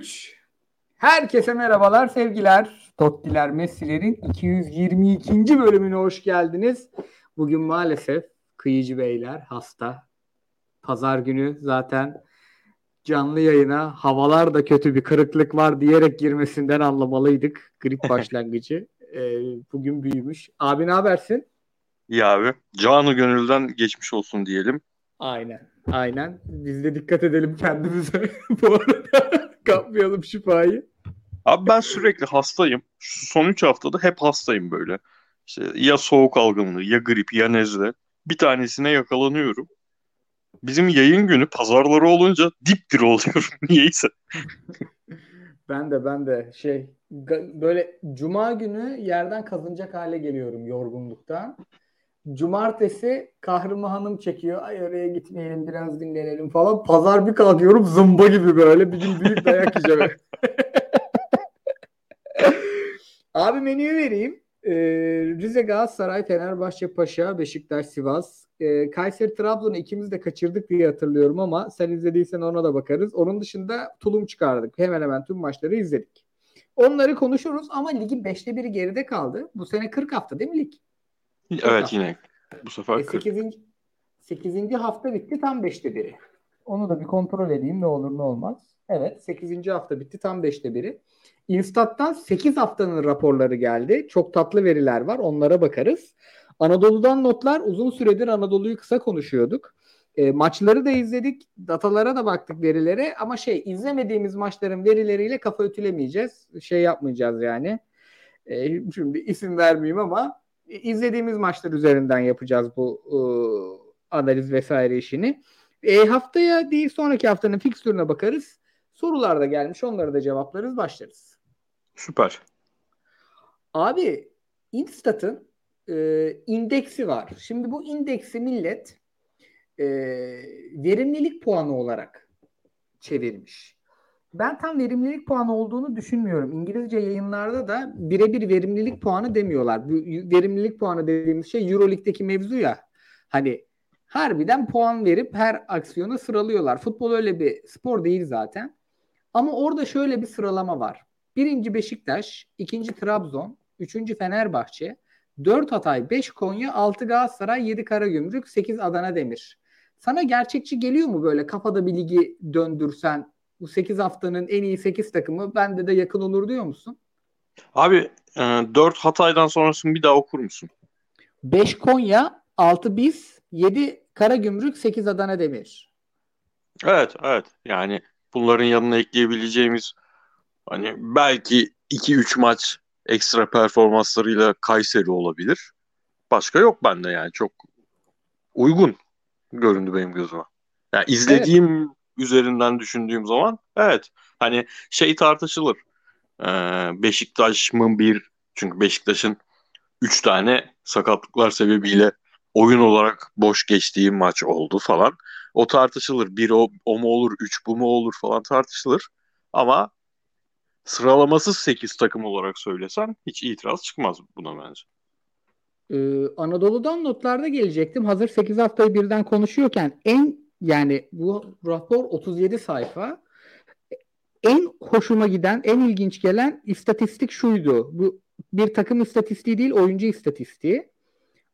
3. Herkese merhabalar, sevgiler. Tottiler, Messi'lerin 222. bölümüne hoş geldiniz. Bugün maalesef kıyıcı beyler hasta. Pazar günü zaten canlı yayına havalarda kötü bir kırıklık var diyerek girmesinden anlamalıydık. Grip başlangıcı. Bugün büyümüş. Abi ne habersin? İyi abi. Canı gönülden geçmiş olsun diyelim. Aynen. Biz de dikkat edelim kendimize. Bu arada kapmayalım şifayı. Abi ben sürekli hastayım. Son 3 haftada hep hastayım böyle. İşte ya soğuk algınlığı, ya grip, ya nezle. Bir tanesine yakalanıyorum. Bizim yayın günü pazarları olunca dipdiri oluyorum niyeyse. Ben de böyle cuma günü yerden kazınacak hale geliyorum yorgunluktan. Cumartesi kahrımı hanım çekiyor. Ay oraya gitmeyelim, biraz dinlenelim falan. Pazar bir kalkıyorum zımba gibi böyle. Bir gün büyük dayak yiyeceğim. Abi menüyü vereyim. Rize, Galatasaray, Fenerbahçe, Paşa, Beşiktaş, Sivas, Kayseri, Trabzon'u ikimiz de kaçırdık diye hatırlıyorum ama sen izlediysen ona da bakarız. Onun dışında Tulum çıkardık. Hemen hemen tüm maçları izledik. Onları konuşuruz ama ligin 5'te 1'i geride kaldı. Bu sene 40 hafta değil mi lig? Evet, yine. Bu sefer 40. 8. hafta bitti, tam 5'te 1'i. Onu da bir kontrol edeyim, ne olur ne olmaz. Evet, 8. hafta bitti, tam 5'te 1'i. Instat'tan 8 haftanın raporları geldi. Çok tatlı veriler var, onlara bakarız. Anadolu'dan notlar. Uzun süredir Anadolu'yu kısa konuşuyorduk. Maçları da izledik. Datalara da baktık, verilere. Ama izlemediğimiz maçların verileriyle kafa ütülemeyeceğiz. Yapmayacağız yani. Şimdi isim vermeyeyim ama izlediğimiz maçlar üzerinden yapacağız bu analiz vesaire işini. Haftaya değil, sonraki haftanın fikstürüne bakarız. Sorular da gelmiş. Onları da cevaplarız. Başlarız. Süper. Abi Instat'ın indeksi var. Şimdi bu indeksi millet verimlilik puanı olarak çevirmiş. Ben tam verimlilik puanı olduğunu düşünmüyorum. İngilizce yayınlarda da birebir verimlilik puanı demiyorlar. Bu verimlilik puanı dediğimiz Euro Lig'deki mevzu ya. Hani harbiden puan verip her aksiyona sıralıyorlar. Futbol öyle bir spor değil zaten. Ama orada şöyle bir sıralama var. 1. Beşiktaş, 2. Trabzon, 3. Fenerbahçe, 4 Hatay, 5 Konya, 6 Galatasaray, 7 Karagümrük, 8 Adana Demir. Sana gerçekçi geliyor mu böyle kafada bir ligi döndürsen? Bu 8 haftanın en iyi 8 takımı bende de yakın olur diyor musun? Abi 4 Hatay'dan sonrasını bir daha okur musun? 5 Konya, 6 biz, 7 Karagümrük, 8 Adana Demir. Evet. Yani bunların yanına ekleyebileceğimiz hani belki 2-3 maç ekstra performanslarıyla Kayseri olabilir. Başka yok bende yani. Çok uygun göründü benim gözüme. Yani izlediğim üzerinden düşündüğüm zaman evet. Hani tartışılır. Beşiktaş mı bir? Çünkü Beşiktaş'ın 3 tane sakatlıklar sebebiyle oyun olarak boş geçtiği maç oldu falan. O tartışılır. 1 o mu olur? 3 bu mu olur? Falan tartışılır. Ama sıralamasız 8 takım olarak söylesen hiç itiraz çıkmaz buna bence. Anadolu'dan notlarda gelecektim. Hazır 8 haftayı birden konuşuyorken bu rapor 37 sayfa. En hoşuma giden, en ilginç gelen istatistik şuydu. Bu bir takım istatistiği değil, oyuncu istatistiği.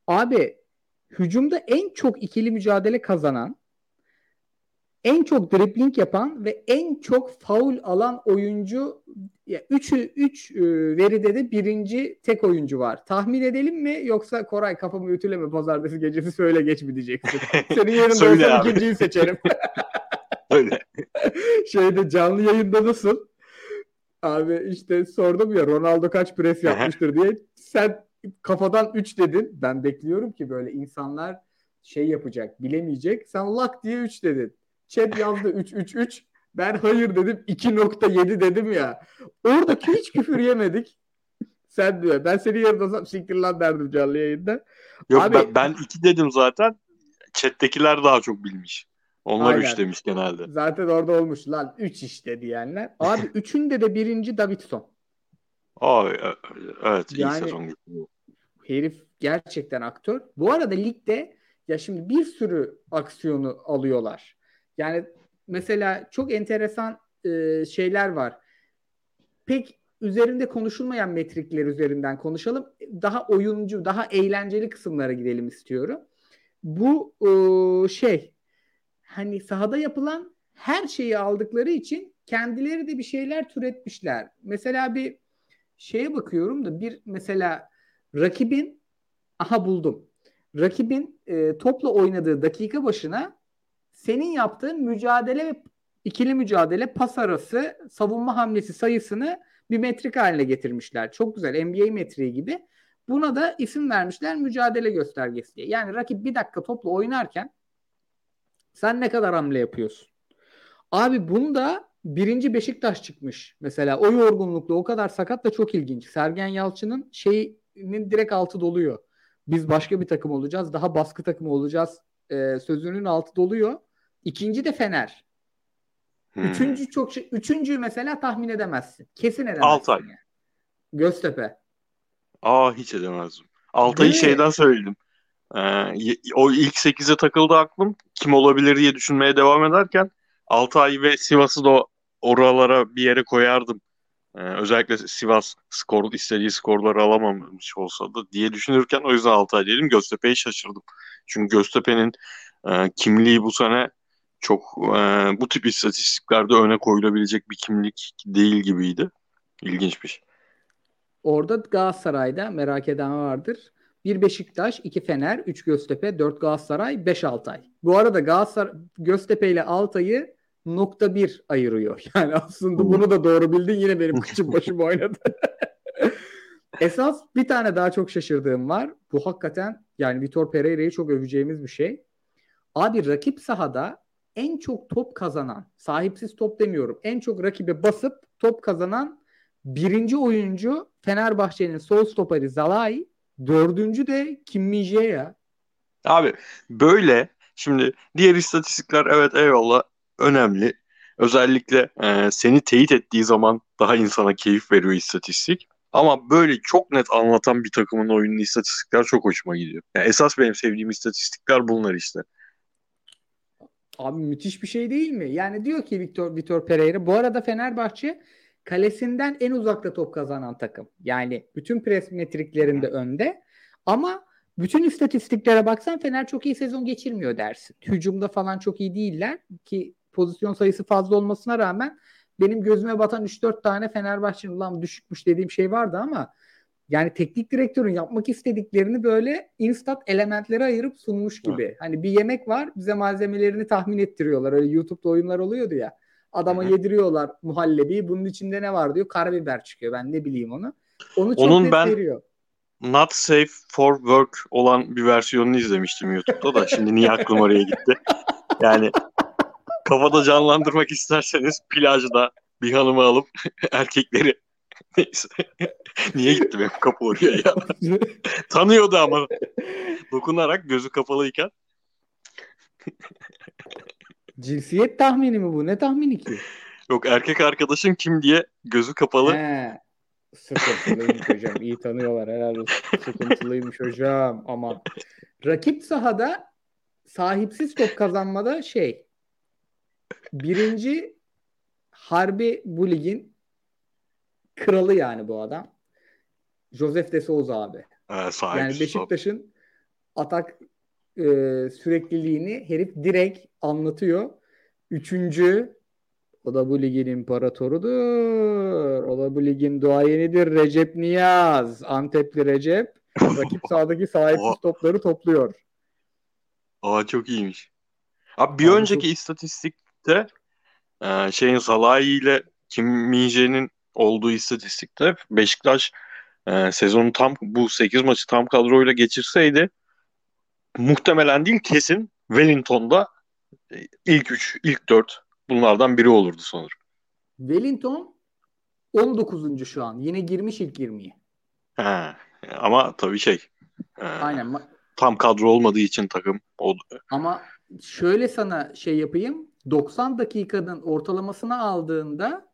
Abi hücumda en çok ikili mücadele kazanan, en çok dribling yapan ve en çok faul alan oyuncu, 3 veride de birinci tek oyuncu var. Tahmin edelim mi? Yoksa Koray kafamı ütüleme, pazartesi gecesi söyle geç mi diyeceksin? Senin yerinde olsam ikinciyi seçerim. Öyle. Canlı yayında nasıl? Abi sordum ya, Ronaldo kaç pres yapmıştır diye. Sen kafadan 3 dedin. Ben bekliyorum ki böyle insanlar yapacak, bilemeyecek. Sen lak diye 3 dedin. Chat yazdı 3. Ben hayır dedim, 2.7 dedim ya. Oradaki hiç küfür yemedik. Sen diyor. Ben seni yarıda siktir lan derdim canlı yayında. Yok abi, ben 2 dedim zaten. Chat'tekiler daha çok bilmiş. Onlar 3 demiş genelde. Zaten orada olmuş lan 3 diyenler. Abi 3'ünde de birinci Davidson. Abi evet, iyi sezon geçti. Herif gerçekten aktör. Bu arada ligde şimdi bir sürü aksiyonu alıyorlar. Yani mesela çok enteresan şeyler var. Pek üzerinde konuşulmayan metrikler üzerinden konuşalım. Daha oyuncu, daha eğlenceli kısımlara gidelim istiyorum. Bu hani sahada yapılan her şeyi aldıkları için kendileri de bir şeyler türetmişler. Mesela bir şeye bakıyorum da mesela rakibin buldum. Rakibin topla oynadığı dakika başına senin yaptığın mücadele ve ikili mücadele, pas arası, savunma hamlesi sayısını bir metrik haline getirmişler. Çok güzel, NBA metriği gibi. Buna da isim vermişler mücadele göstergesi diye. Yani rakip bir dakika topla oynarken sen ne kadar hamle yapıyorsun? Abi bunda 1. Beşiktaş çıkmış. Mesela o yorgunlukla o kadar sakat da çok ilginç. Sergen Yalçın'ın şeyinin direkt altı doluyor. Biz başka bir takım olacağız. Daha baskı takımı olacağız. Sözünün altı doluyor. 2. de Fener. 3. Üçüncüyü mesela tahmin edemezsin. Kesin edemezsin. Altay. Yani. Göztepe. Hiç edemezdim. Altay'ı şeyden söyledim. O ilk 8'e takıldı aklım. Kim olabilir diye düşünmeye devam ederken Altay ve Sivas'ı da oralara bir yere koyardım. Özellikle Sivas istediği skorları alamamış olsa da diye düşünürken o yüzden Altay dedim. Göztepe'ye şaşırdım. Çünkü Göztepe'nin kimliği bu sene çok bu tip istatistiklerde öne koyulabilecek bir kimlik değil gibiydi. İlginç bir şey. Orada Galatasaray'da merak eden vardır. 1 Beşiktaş, 2 Fener, 3 Göztepe, 4 Galatasaray, 5 Altay. Bu arada Göztepe ile Altay'ı nokta 1 ayırıyor. Yani aslında bunu da doğru bildin. Yine benim kıçım başım oynadı. Esas bir tane daha çok şaşırdığım var. Bu hakikaten yani Vitor Pereira'yı çok öveceğimiz bir şey. Abi rakip sahada en çok top kazanan, sahipsiz top demiyorum, en çok rakibe basıp top kazanan 1. oyuncu Fenerbahçe'nin sol stoperi Zalai, 4. de Kim Min-jae ya. Abi böyle şimdi diğer istatistikler evet eyvallah önemli. Özellikle seni teyit ettiği zaman daha insana keyif veriyor istatistik. Ama böyle çok net anlatan bir takımın oyunun istatistikler çok hoşuma gidiyor. Yani esas benim sevdiğim istatistikler bunlar işte. Abi müthiş bir şey değil mi? Yani diyor ki Vitor Pereira, bu arada Fenerbahçe kalesinden en uzakta top kazanan takım. Yani bütün pres metriklerinde önde. Ama bütün istatistiklere baksan Fener çok iyi sezon geçirmiyor dersin. Hücumda falan çok iyi değiller ki pozisyon sayısı fazla olmasına rağmen benim gözüme batan 3-4 tane Fenerbahçe'nin ulan düşükmüş dediğim şey vardı ama yani teknik direktörün yapmak istediklerini böyle instat elementlere ayırıp sunmuş gibi. Evet. Hani bir yemek var, bize malzemelerini tahmin ettiriyorlar. Öyle YouTube'da oyunlar oluyordu ya. Adama yediriyorlar muhallebiyi. Bunun içinde ne var diyor. Karabiber çıkıyor. Ben ne bileyim onu. Onun ben veriyor. Not safe for work olan bir versiyonunu izlemiştim YouTube'da da. Şimdi niye aklım oraya gitti? Yani kafada canlandırmak isterseniz plajda bir hanımı alıp erkekleri neyse. Niye gitti benim kapı oraya ya? Tanıyordu ama. Dokunarak gözü kapalıyken. Cinsiyet tahmini mi bu? Ne tahmini ki? Yok erkek arkadaşın kim diye gözü kapalı. Sıkıntılıymış hocam. İyi tanıyorlar herhalde. Sıkıntılıymış hocam. Ama rakip sahada sahipsiz top kazanmada 1. harbi bu ligin kralı yani bu adam. Josef de Souza abi. Yani Beşiktaş'ın atak sürekliliğini herif direkt anlatıyor. 3. o da bu ligin imparatorudur. O da bu ligin duayenidir. Recep Niyaz. Antepli Recep. Rakip sahadaki sahipsiz topları topluyor. Çok iyiymiş. Abi bir önceki istatistikte Salahi ile Kim Min-jae'nin olduğu istatistikte Beşiktaş sezonu tam bu 8 maçı tam kadroyla geçirseydi muhtemelen değil kesin Wellington'da ilk 3, ilk 4 bunlardan biri olurdu sanırım. Wellington 19. şu an. Yine girmiş ilk 20'yi. Ama tabii aynen. Tam kadro olmadığı için takım oldu. Ama şöyle sana yapayım. 90 dakikanın ortalamasını aldığında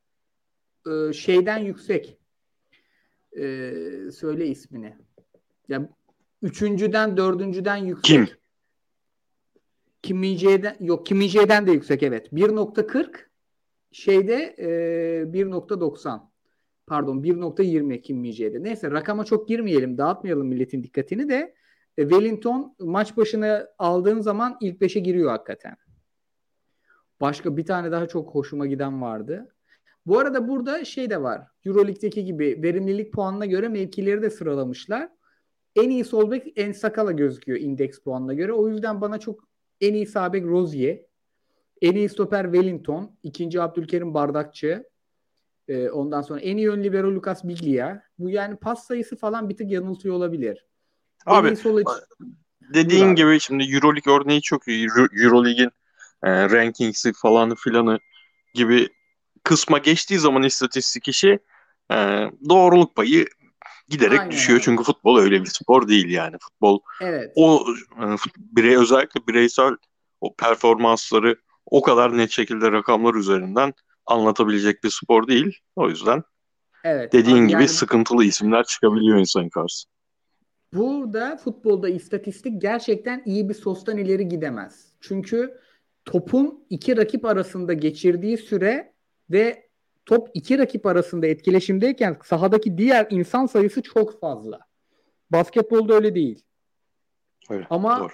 şeyden yüksek. Söyle ismini. Ya 3.'den 4.'den yüksek. Kim Min-jae'den de yüksek evet. 1.40 şeyde 1.90 pardon 1.20 Kim Min-jae'de. Neyse rakama çok girmeyelim, dağıtmayalım milletin dikkatini de. Wellington maç başına aldığın zaman ilk 5'e giriyor hakikaten. Başka bir tane daha çok hoşuma giden vardı. Bu arada burada şey de var. Euro Lig'deki gibi verimlilik puanına göre mevkileri de sıralamışlar. En iyi sol bek Ensakala gözüküyor indeks puanına göre. O yüzden bana çok en iyi sağ bek Rozier, en iyi stoper Wellington, ikinci Abdülkerim Bardakçı, ondan sonra en iyi ön libero Lucas Biglia. Bu yani pas sayısı falan bir tık yanıltıyor olabilir. Abi dediğin Dur gibi şimdi Euro Lig örneği çok iyi. Euro Lig'in rankingsi falan filanı gibi kısma geçtiği zaman istatistik işi doğruluk payı giderek aynen düşüyor. Çünkü futbol öyle bir spor değil yani. Futbol evet, o birey özellikle bireysel o performansları o kadar net şekilde rakamlar üzerinden anlatabilecek bir spor değil. O yüzden evet, dediğin yani gibi sıkıntılı isimler çıkabiliyor insanın karşısına. Burada futbolda istatistik gerçekten iyi bir sostan ileri gidemez. Çünkü topun iki rakip arasında geçirdiği süre ve top iki rakip arasında etkileşimdeyken sahadaki diğer insan sayısı çok fazla. Basketbolda öyle değil. Öyle, ama doğru.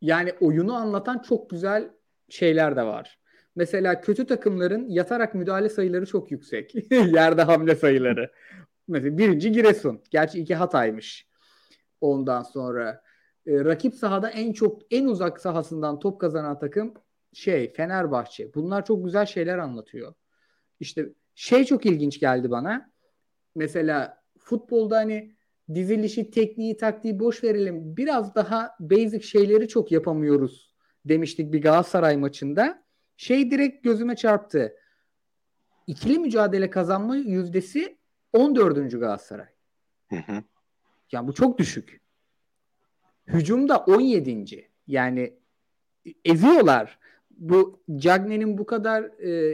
Yani oyunu anlatan çok güzel şeyler de var. Mesela kötü takımların yatarak müdahale sayıları çok yüksek. Yerde hamle sayıları. Mesela birinci Giresun. Gerçi iki Hatay'mış. Ondan sonra rakip sahada en uzak sahasından top kazanan takım Fenerbahçe. Bunlar çok güzel şeyler anlatıyor. İşte çok ilginç geldi bana. Mesela futbolda hani dizilişi, tekniği, taktiği boş verelim. Biraz daha basic şeyleri çok yapamıyoruz demiştik bir Galatasaray maçında. Direkt gözüme çarptı. İkili mücadele kazanma yüzdesi 14. Galatasaray. Yani bu çok düşük. Hücumda 17. Yani eziyorlar. Bu Cagney'in bu kadar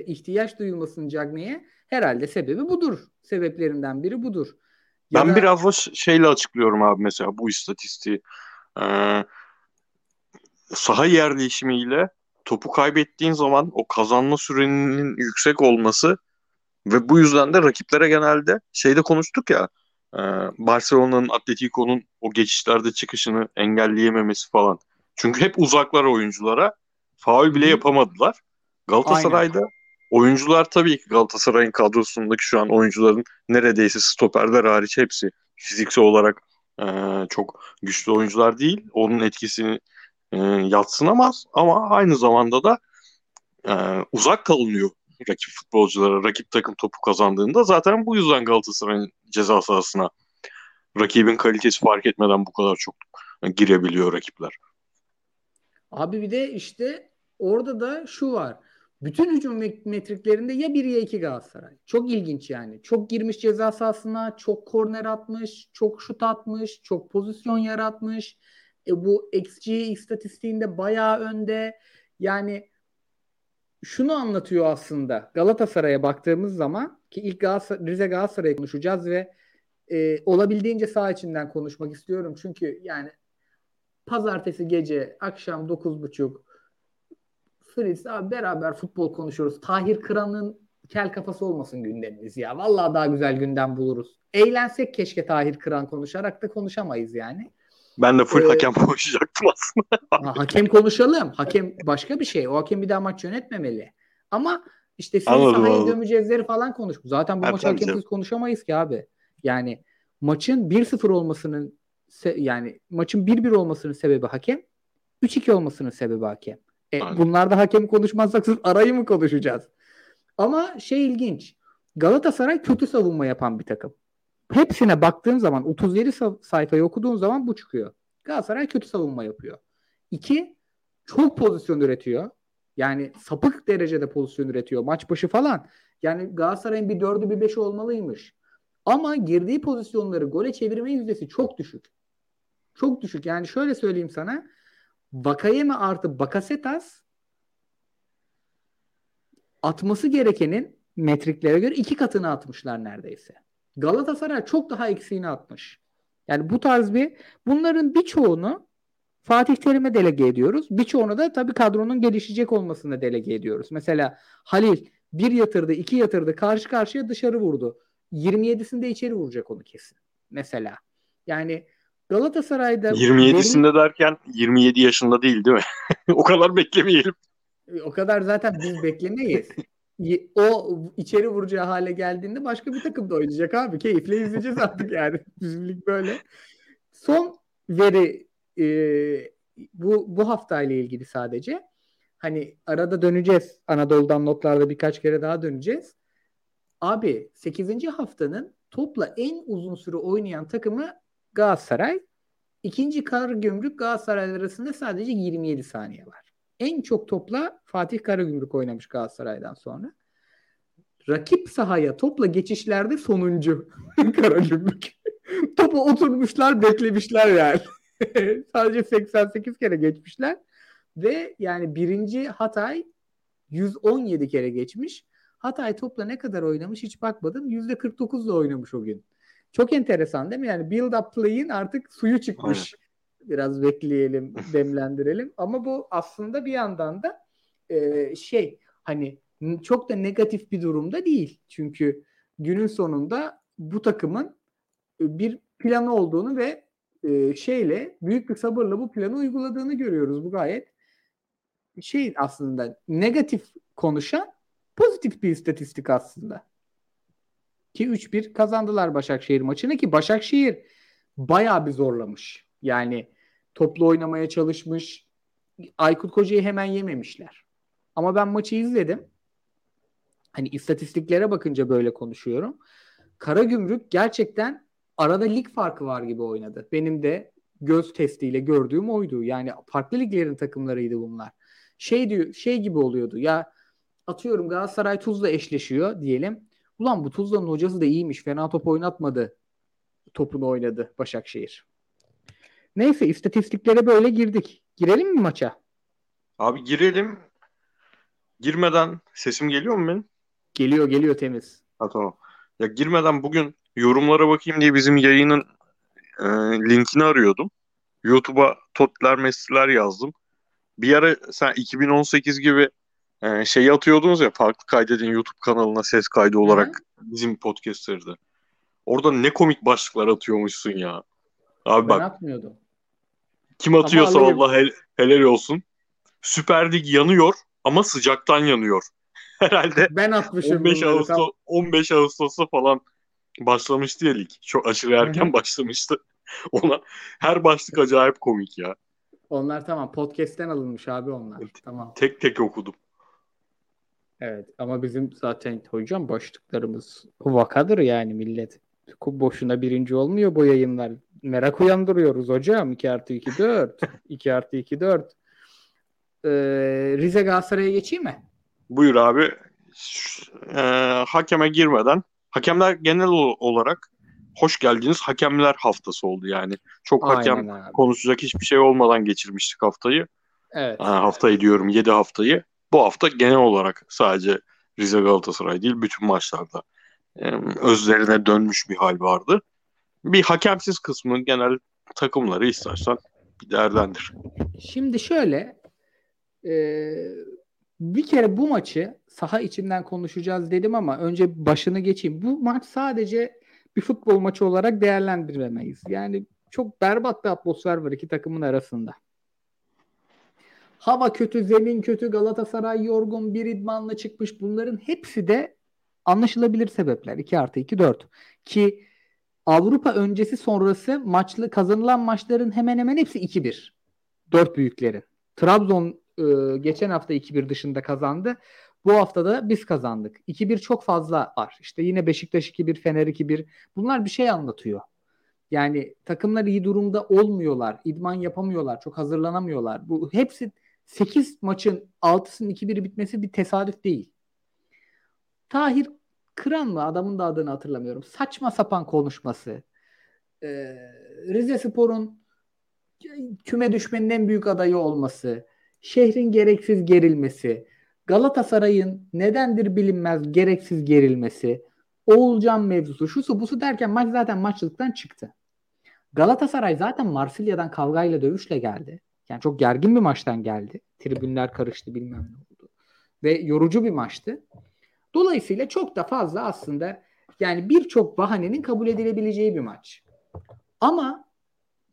ihtiyaç duyulmasının Cagney'e herhalde sebebi budur. Sebeplerinden biri budur. Ya ben biraz da şeyle açıklıyorum abi mesela bu istatistiği. Saha yerleşimiyle topu kaybettiğin zaman o kazanma sürenin yüksek olması ve bu yüzden de rakiplere genelde konuştuk ya Barcelona'nın Atletico'nun o geçişlerde çıkışını engelleyememesi falan. Çünkü hep uzaklar oyunculara. Faul bile yapamadılar. Galatasaray'da aynen, oyuncular tabii ki Galatasaray'ın kadrosundaki şu an oyuncuların neredeyse stoperler hariç hepsi fiziksel olarak çok güçlü oyuncular değil. Onun etkisini yadsınamaz ama aynı zamanda da uzak kalınıyor rakip futbolculara. Rakip takım topu kazandığında zaten bu yüzden Galatasaray'ın ceza sahasına rakibin kalitesi fark etmeden bu kadar çok girebiliyor rakipler. Abi bir de işte orada da şu var. Bütün hücum metriklerinde ya 1 ya 2 Galatasaray. Çok ilginç yani. Çok girmiş ceza sahasına, çok korner atmış, çok şut atmış, çok pozisyon yaratmış. Bu XG istatistiğinde bayağı önde. Yani şunu anlatıyor aslında. Galatasaray'a baktığımız zaman ki ilk Rize Galatasaray'ı konuşacağız ve olabildiğince saha içinden konuşmak istiyorum. Çünkü yani pazartesi gece akşam 9.30 Fritz abi beraber futbol konuşuyoruz. Tahir Kıran'ın kel kafası olmasın gündemimiz ya. Vallahi daha güzel gündem buluruz. Eğlensek keşke Tahir Kıran konuşarak da konuşamayız yani. Ben de full hakem konuşacaktım aslında. Hakem konuşalım. Hakem başka bir şey. O hakem bir daha maç yönetmemeli. Ama işte seni sahayı gömeceğizleri falan konuş. Zaten bu maç hakemsiz konuşamayız ki abi. Yani maçın 1-0 olmasının maçın 1-1 olmasının sebebi hakem, 3-2 olmasının sebebi hakem. Bunlarda hakemi konuşmazsak sırf arayı mı konuşacağız? Ama ilginç. Galatasaray kötü savunma yapan bir takım. Hepsine baktığın zaman 37 sayfayı okuduğun zaman bu çıkıyor. Galatasaray kötü savunma yapıyor. 2. Çok pozisyon üretiyor. Yani sapık derecede pozisyon üretiyor. Maç başı falan. Yani Galatasaray'ın bir 4'ü bir 5'i olmalıymış. Ama girdiği pozisyonları gole çevirme yüzdesi çok düşük. Çok düşük. Yani şöyle söyleyeyim sana. Vakayeme artı Bakasetas atması gerekenin metriklere göre 2 katını atmışlar neredeyse. Galatasaray çok daha eksiğini atmış. Yani bu tarz bunların birçoğunu Fatih Terim'e delege ediyoruz. Birçoğunu da tabii kadronun gelişecek olmasına delege ediyoruz. Mesela Halil Bir yatırdı, iki yatırdı. Karşı karşıya dışarı vurdu. 27'sinde içeri vuracak onu kesin. Mesela. Yani Galatasaray'da... 27'sinde derken 27 yaşında değil mi? O kadar beklemeyelim. O kadar zaten biz beklemeyiz. O içeri vuracağı hale geldiğinde başka bir takımda oynayacak abi. Keyifle izleyeceğiz artık yani. Bizimlik böyle. Son veri bu haftayla ilgili sadece. Hani arada döneceğiz. Anadolu'dan notlarda birkaç kere daha döneceğiz. Abi 8. haftanın topla en uzun süre oynayan takımı Galatasaray. İkinci Karagümrük Galatasaray arasında sadece 27 saniye var. En çok topla Fatih Karagümrük oynamış Galatasaray'dan sonra. Rakip sahaya topla geçişlerde sonuncu Karagümrük. Topa oturmuşlar, beklemişler yani. Sadece 88 kere geçmişler. Ve yani birinci Hatay 117 kere geçmiş. Hatay topla ne kadar oynamış hiç bakmadım. %49'la oynamış o gün. Çok enteresan değil mi? Yani build up play'in artık suyu çıkmış. Aynen. Biraz bekleyelim, demlendirelim. Ama bu aslında bir yandan da hani çok da negatif bir durumda değil. Çünkü günün sonunda bu takımın bir planı olduğunu ve büyük bir sabırla bu planı uyguladığını görüyoruz. Bu gayet aslında negatif konuşan pozitif bir istatistik aslında. Ki 3-1 kazandılar Başakşehir maçını ki Başakşehir bayağı bir zorlamış. Yani toplu oynamaya çalışmış. Aykut Koca'yı hemen yememişler. Ama ben maçı izledim. Hani istatistiklere bakınca böyle konuşuyorum. Karagümrük gerçekten arada lig farkı var gibi oynadı. Benim de göz testiyle gördüğüm oydu. Yani farklı liglerin takımlarıydı bunlar. Şey gibi oluyordu. Ya atıyorum Galatasaray Tuzla eşleşiyor diyelim. Ulan bu Tuzla'nın hocası da iyiymiş. Fena top oynatmadı. Topunu oynadı Başakşehir. Neyse istatistiklere böyle girdik. Girelim mi maça? Abi girelim. Girmeden sesim geliyor mu benim? Geliyor temiz. Ha tamam. Ya girmeden bugün yorumlara bakayım diye bizim yayının linkini arıyordum. YouTube'a totler mesleler yazdım. Bir ara sen 2018 gibi atıyordunuz ya farklı kaydedin YouTube kanalına ses kaydı olarak bizim podcast'larda. Orada ne komik başlıklar atıyormuşsun ya. Abi ben atmıyordum. Kim atıyorsa vallahi helal olsun. Süper Lig yanıyor ama sıcaktan yanıyor. Herhalde ben atmışım 15 Ağustos'ta falan başlamıştı ya lig. Çok aşırı erken başlamıştı. Ona her başlık acayip komik ya. Onlar tamam podcast'ten alınmış abi onlar. Tamam. Tek tek okudum. Evet ama bizim zaten hocam başlıklarımız vakadır yani millet. Boşuna birinci olmuyor bu yayınlar. Merak uyandırıyoruz hocam. 2+2 4. 2+2 4. Rize Galatasaray'a geçeyim mi? Buyur abi. Hakeme girmeden. Hakemler genel olarak hoş geldiniz hakemler haftası oldu yani. Çok hakem konuşacak hiçbir şey olmadan geçirmiştik haftayı. Evet. Haftayı diyorum 7 haftayı. Bu hafta genel olarak sadece Rize Galatasaray değil bütün maçlarda özlerine dönmüş bir hal vardı. Bir hakemsiz kısmı genel takımları istersen bir değerlendir. Şimdi şöyle bir kere bu maçı saha içinden konuşacağız dedim ama önce başını geçeyim. Bu maç sadece bir futbol maçı olarak değerlendiremeyiz. Yani çok berbat bir atmosfer var iki takımın arasında. Hava kötü, zemin kötü, Galatasaray yorgun, bir idmanla çıkmış. Bunların hepsi de anlaşılabilir sebepler. 2+2 4. Ki Avrupa öncesi sonrası maçlı kazanılan maçların hemen hemen hepsi 2-1. 4 büyüklerin. Trabzon geçen hafta 2-1 dışında kazandı. Bu hafta da biz kazandık. 2-1 çok fazla var. İşte yine Beşiktaş 2-1, Fener 2-1. Bunlar bir şey anlatıyor. Yani takımlar iyi durumda olmuyorlar. İdman yapamıyorlar. Çok hazırlanamıyorlar. Bu hepsi 8 maçın 6'sının 2-1'i bitmesi bir tesadüf değil. Tahir Kıran mı? Adamın da adını hatırlamıyorum. Saçma sapan konuşması. Rizespor'un küme düşmenin en büyük adayı olması. Şehrin gereksiz gerilmesi. Galatasaray'ın nedendir bilinmez gereksiz gerilmesi. Oğulcan mevzusu. Şusu busu derken maç zaten maçlıktan çıktı. Galatasaray zaten Marsilya'dan kavgayla dövüşle geldi. Yani çok gergin bir maçtan geldi. Tribünler karıştı bilmem ne oldu. Ve yorucu bir maçtı. Dolayısıyla çok da fazla aslında yani birçok bahanenin kabul edilebileceği bir maç. Ama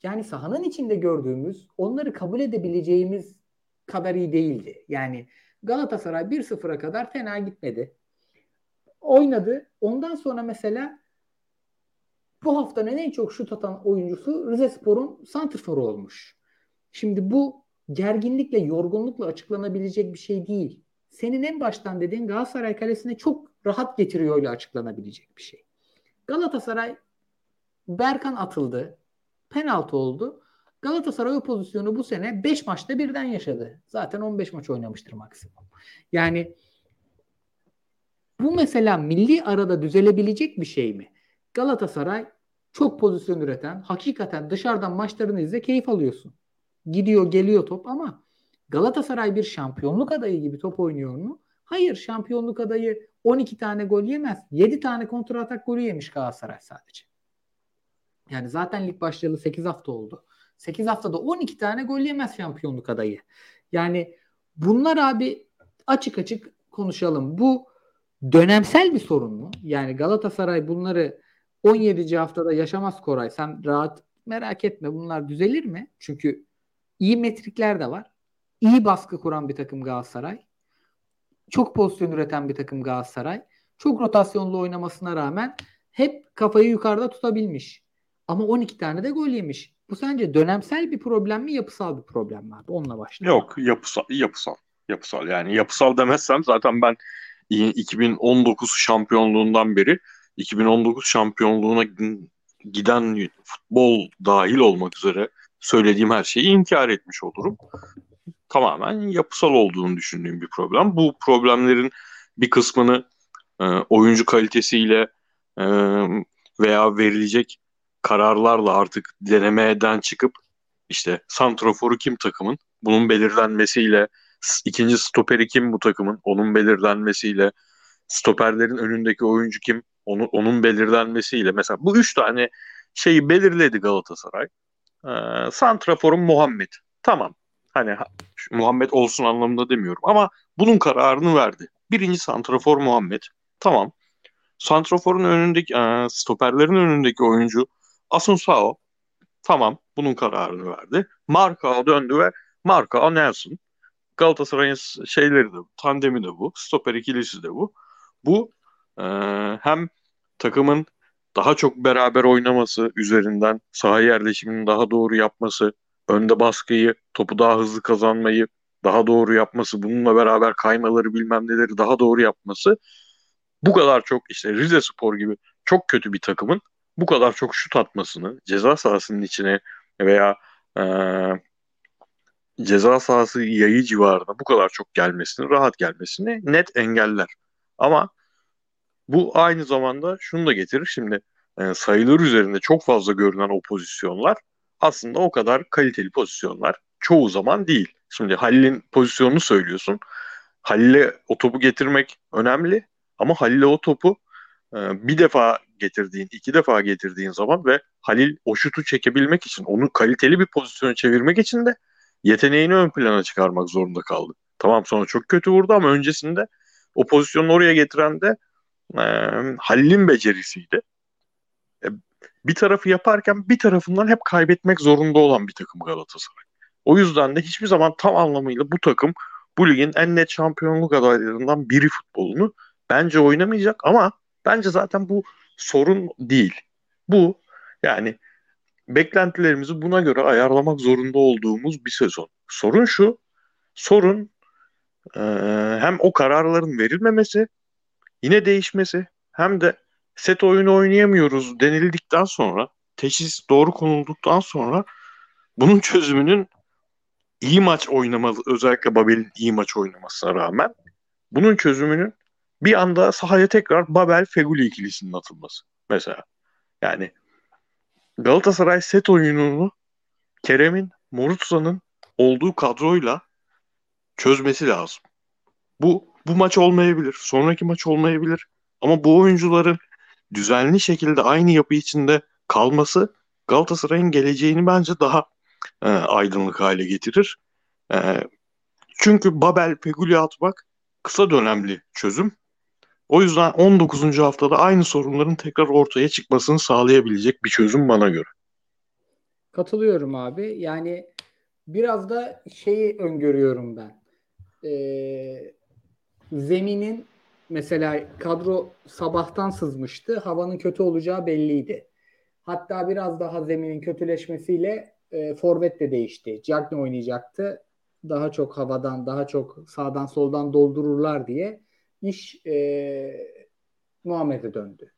yani sahanın içinde gördüğümüz, onları kabul edebileceğimiz kadar iyi değildi. Yani Galatasaray 1-0'a kadar fena gitmedi. Oynadı. Ondan sonra mesela bu haftanın en çok şut atan oyuncusu Rizespor'un santrforu olmuş. Şimdi bu gerginlikle, yorgunlukla açıklanabilecek bir şey değil. Senin en baştan dediğin Galatasaray kalesine çok rahat getiriyor öyle açıklanabilecek bir şey. Galatasaray, Berkan atıldı. Penaltı oldu. Galatasaray o pozisyonu bu sene 5 maçta birden yaşadı. Zaten 15 maç oynamıştır maksimum. Yani bu mesela milli arada düzelebilecek bir şey mi? Galatasaray çok pozisyon üreten, hakikaten dışarıdan maçlarını izle keyif alıyorsun. Gidiyor geliyor top ama Galatasaray bir şampiyonluk adayı gibi top oynuyor mu? Hayır, şampiyonluk adayı 12 tane gol yemez. 7 tane kontratak golü yemiş Galatasaray sadece. Yani zaten lig başlayalı 8 hafta oldu. 8 haftada 12 tane gol yemez şampiyonluk adayı. Yani bunlar abi açık açık konuşalım. Bu dönemsel bir sorun mu? Yani Galatasaray bunları 17. haftada yaşamaz Koray. Sen rahat merak etme, bunlar düzelir mi? Çünkü iyi metrikler de var. İyi baskı kuran bir takım Galatasaray. Çok pozisyon üreten bir takım Galatasaray. Çok rotasyonlu oynamasına rağmen hep kafayı yukarıda tutabilmiş. Ama 12 tane de gol yemiş. Bu sence dönemsel bir problem mi, yapısal bir problem mi abi? Onunla başlayalım. Yok, yapısal. Yani yapısal demezsem zaten ben 2019 şampiyonluğundan beri 2019 şampiyonluğuna giden futbol dahil olmak üzere söylediğim her şeyi inkar etmiş olurum. Tamamen yapısal olduğunu düşündüğüm bir problem. Bu problemlerin bir kısmını oyuncu kalitesiyle veya verilecek kararlarla artık denemeden çıkıp işte santraforu kim takımın, bunun belirlenmesiyle, ikinci stoperi kim bu takımın, onun belirlenmesiyle, stoperlerin önündeki oyuncu kim, onun belirlenmesiyle. Mesela bu 3 tane şeyi belirledi Galatasaray. Santrafor'un Muhammed. Tamam. Hani Muhammed olsun anlamında demiyorum ama bunun kararını verdi. Birinci santrafor Muhammed. Tamam. Santrafor'un önündeki, stoperlerin önündeki oyuncu Asunsao. Tamam. Bunun kararını verdi. Marka döndü ve Marka Nelson. Galatasaray'ın şeyleri de bu. Tandemi de bu. Stoper ikilisi de bu. Bu hem takımın daha çok beraber oynaması üzerinden saha yerleşimini daha doğru yapması, önde baskıyı, topu daha hızlı kazanmayı daha doğru yapması, bununla beraber kaymaları bilmem neleri daha doğru yapması, bu kadar çok işte Rizespor gibi çok kötü bir takımın bu kadar çok şut atmasını, ceza sahasının içine veya ceza sahası yayı civarına bu kadar çok gelmesini, rahat gelmesini net engeller. Ama bu aynı zamanda şunu da getirir. Şimdi sayılar üzerinde çok fazla görünen o pozisyonlar aslında o kadar kaliteli pozisyonlar çoğu zaman değil. Şimdi Halil'in pozisyonunu söylüyorsun. Halil'e o topu getirmek önemli ama Halil'e o topu bir defa getirdiğin, iki defa getirdiğin zaman ve Halil o şutu çekebilmek için, onu kaliteli bir pozisyona çevirmek için de yeteneğini ön plana çıkarmak zorunda kaldı. Tamam, sonra çok kötü vurdu ama öncesinde o pozisyonu oraya getiren de Halil'in becerisiydi. Bir tarafı yaparken bir tarafından hep kaybetmek zorunda olan bir takım Galatasaray. O yüzden de hiçbir zaman tam anlamıyla bu takım bu ligin en net şampiyonluk adaylarından biri futbolunu bence oynamayacak ama bence zaten bu sorun değil. Bu yani beklentilerimizi buna göre ayarlamak zorunda olduğumuz bir sezon. Sorun şu, sorun hem o kararların verilmemesi, yine değişmesi, hem de set oyunu oynayamıyoruz denildikten sonra, teşhis doğru konulduktan sonra bunun çözümünün iyi maç oynaması, özellikle Babel'in iyi maç oynamasına rağmen bunun çözümünün bir anda sahaya tekrar Babel-Feguli ikilisinin atılması. Mesela yani Galatasaray set oyununu Kerem'in, Morutsa'nın olduğu kadroyla çözmesi lazım. Bu maç olmayabilir, sonraki maç olmayabilir ama bu oyuncuların düzenli şekilde aynı yapı içinde kalması Galatasaray'ın geleceğini bence daha aydınlık hale getirir. Çünkü Babel, Fegüli'ye atmak kısa dönemli çözüm. O yüzden 19. haftada aynı sorunların tekrar ortaya çıkmasını sağlayabilecek bir çözüm bana göre. Katılıyorum abi. Yani biraz da şeyi öngörüyorum ben. Zeminin mesela kadro sabahtan sızmıştı. Havanın kötü olacağı belliydi. Hatta biraz daha zeminin kötüleşmesiyle forvet de değişti. Jack ne oynayacaktı? Daha çok havadan, daha çok sağdan soldan doldururlar diye iş Muhammed'e döndü.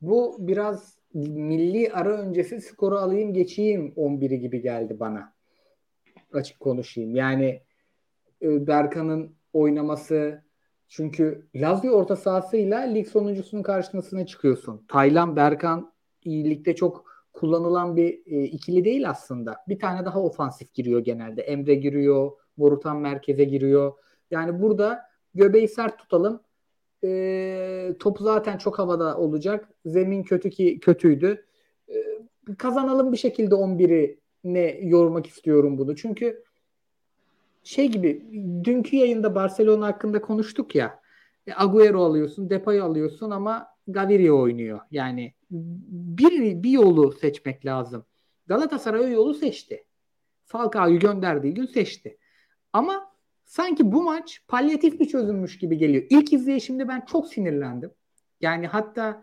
Bu biraz milli ara öncesi skoru alayım geçeyim 11'i gibi geldi bana. Açık konuşayım. Yani Berkan'ın oynaması, çünkü Lazio orta sahasıyla lig sonuncusunun karşısına çıkıyorsun. Taylan, Berkan ligde çok kullanılan bir ikili değil aslında. Bir tane daha ofansif giriyor genelde. Emre giriyor, Borutan merkeze giriyor. Yani burada göbeği sert tutalım. Top zaten çok havada olacak. Zemin kötü ki kötüydü. Kazanalım bir şekilde 11'ine yormak istiyorum bunu. Çünkü şey gibi, dünkü yayında Barcelona hakkında konuştuk ya. Agüero alıyorsun, Depay'ı alıyorsun ama Gaviria oynuyor. Yani bir yolu seçmek lazım. Galatasaray o yolu seçti. Falcao'yu gönderdiği gün seçti. Ama sanki bu maç palyatif bir çözümmüş gibi geliyor. İlk izleyişimde ben çok sinirlendim. Yani hatta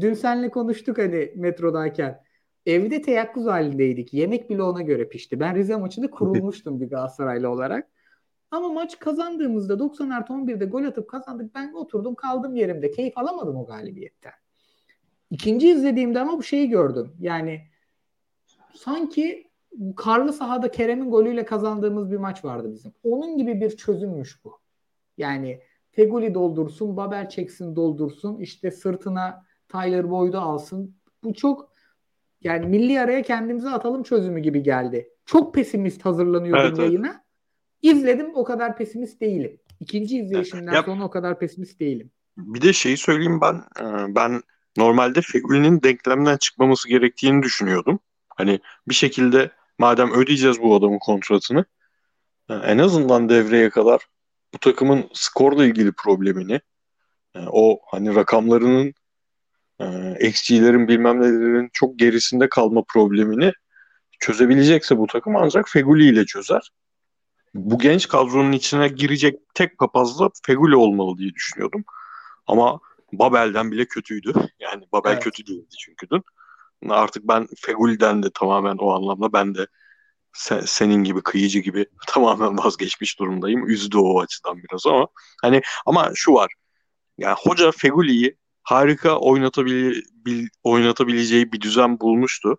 dün seninle konuştuk hani metrodayken. Evde teyakkuz halindeydik. Yemek bile ona göre pişti. Ben Rize maçında kurulmuştum bir Galatasaraylı olarak. Ama maç kazandığımızda 90 artı 11'de gol atıp kazandık. Ben oturdum kaldım yerimde. Keyif alamadım o galibiyetten. İkinci izlediğimde ama bu şeyi gördüm. Yani sanki karlı sahada Kerem'in golüyle kazandığımız bir maç vardı bizim. Onun gibi bir çözümmüş bu. Yani Feguli doldursun, Babel çeksin doldursun, işte sırtına Tyler Boyd'u alsın. Bu çok, yani milli araya kendimize atalım çözümü gibi geldi. Çok pesimist hazırlanıyordum yayına. İzledim, o kadar pesimist değilim. İkinci izleyişimden sonra o kadar pesimist değilim. Bir de şeyi söyleyeyim ben normalde Fegüli'nin denklemden çıkmaması gerektiğini düşünüyordum. Hani bir şekilde madem ödeyeceğiz bu adamın kontratını, en azından devreye kadar bu takımın skorla ilgili problemini, o hani rakamlarının, XG'lerin bilmem nelerin çok gerisinde kalma problemini çözebilecekse bu takım ancak Feguli ile çözer. Bu genç kadronun içine girecek tek papaz da Feguli olmalı diye düşünüyordum. Ama Babel'den bile kötüydü. Yani Babel kötü değildi çünkü dün. Artık ben Feguli'den de tamamen o anlamda ben de senin gibi kıyıcı gibi tamamen vazgeçmiş durumdayım. Üzdü o açıdan biraz ama şu var. Yani hoca Feguli'yi harika oynatabileceği bir düzen bulmuştu.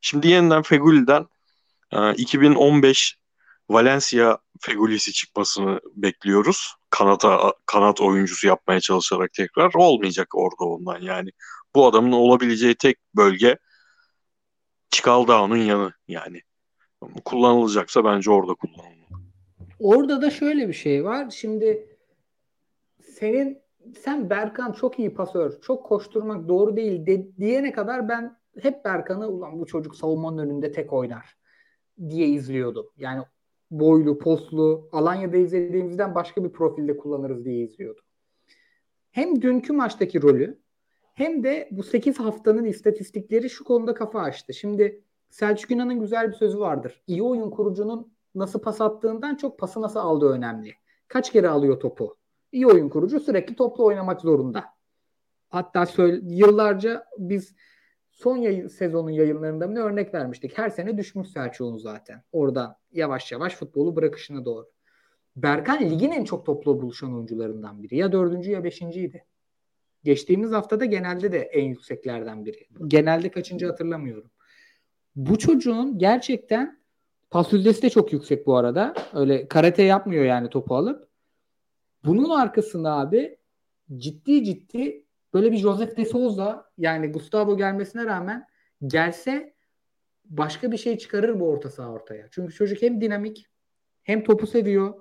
Şimdi yeniden Feguli'den 2015 Valencia Fegulisi çıkmasını bekliyoruz. Kanat oyuncusu yapmaya çalışarak tekrar olmayacak orada ondan yani. Bu adamın olabileceği tek bölge Çikaldao'nun yanı yani. Kullanılacaksa bence orada kullanılmalı. Orada da şöyle bir şey var. Şimdi sen Berkan çok iyi pasör, çok koşturmak doğru değil diyene kadar ben hep Berkan'ı ulan bu çocuk savunmanın önünde tek oynar diye izliyordum. Yani boylu, poslu, Alanya'da izlediğimizden başka bir profilde kullanırız diye izliyordum. Hem dünkü maçtaki rolü hem de bu 8 haftanın istatistikleri şu konuda kafa açtı. Şimdi Selçuk İnan'ın güzel bir sözü vardır. İyi oyun kurucunun nasıl pas attığından çok pası nasıl aldığı önemli. Kaç kere alıyor topu? İyi oyun kurucu sürekli topla oynamak zorunda. Hatta yıllarca biz son sezonun yayınlarında bir örnek vermiştik. Her sene düşmüş Selçuk'un zaten. Oradan yavaş yavaş futbolu bırakışına doğru. Berkan ligin en çok topla buluşan oyuncularından biri. Ya 4. ya 5.'ydi. Geçtiğimiz haftada genelde de en yükseklerden biri. Genelde kaçıncı hatırlamıyorum. Bu çocuğun gerçekten pas yüzdesi de çok yüksek bu arada. Öyle karate yapmıyor yani topu alıp. Bunun arkasında abi ciddi böyle bir Josef de Souza, yani Gustavo gelmesine rağmen gelse başka bir şey çıkarır bu orta saha ortaya. Çünkü çocuk hem dinamik, hem topu seviyor,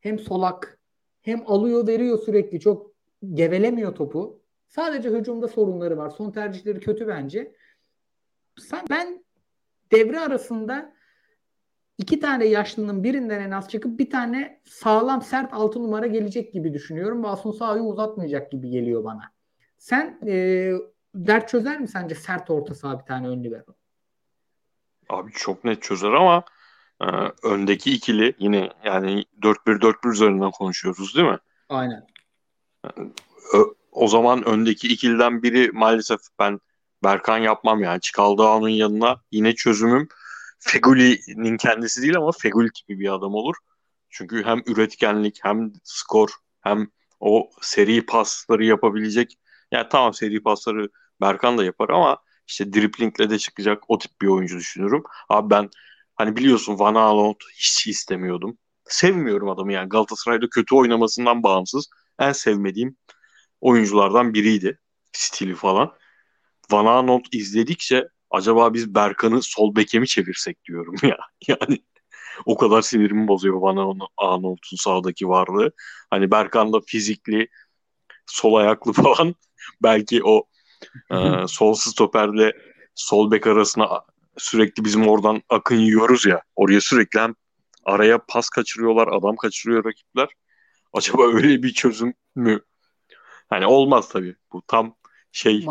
hem solak, hem alıyor veriyor sürekli, çok gevelemiyor topu. Sadece hücumda sorunları var. Son tercihleri kötü bence. Ben devre arasında İki tane yaşlının birinden en az çıkıp bir tane sağlam sert 6 numara gelecek gibi düşünüyorum. Basun sahayı uzatmayacak gibi geliyor bana. Sen dert çözer mi sence sert orta saha bir tane ön libero? Abi çok net çözer ama öndeki ikili yine yani 4-1-4-1 üzerinden konuşuyoruz değil mi? Aynen. O zaman öndeki ikiliden biri maalesef ben Berkan yapmam yani. Çıkaldağ'ın yanına yine çözümüm Fegüli'nin kendisi değil ama Fegüli gibi bir adam olur. Çünkü hem üretkenlik hem skor hem o seri pasları yapabilecek. Yani tamam seri pasları Berkan da yapar ama işte driplingle de çıkacak o tip bir oyuncu düşünüyorum. Abi ben hani biliyorsun Van Aanholt hiç istemiyordum. Sevmiyorum adamı yani Galatasaray'da kötü oynamasından bağımsız. En sevmediğim oyunculardan biriydi. Stili falan. Van Aanholt izledikçe acaba biz Berkan'ı sol beke mi çevirsek diyorum ya. Yani o kadar sinirimi bozuyor Van Aanholt'un sağdaki varlığı. Hani Berkan da fizikli, sol ayaklı falan. Belki o sol stoperle sol bek arasına sürekli bizim oradan akın yiyoruz ya. Oraya sürekli hem araya pas kaçırıyorlar, adam kaçırıyor rakipler. Acaba öyle bir çözüm mü? Hani olmaz tabii. Bu tam şey.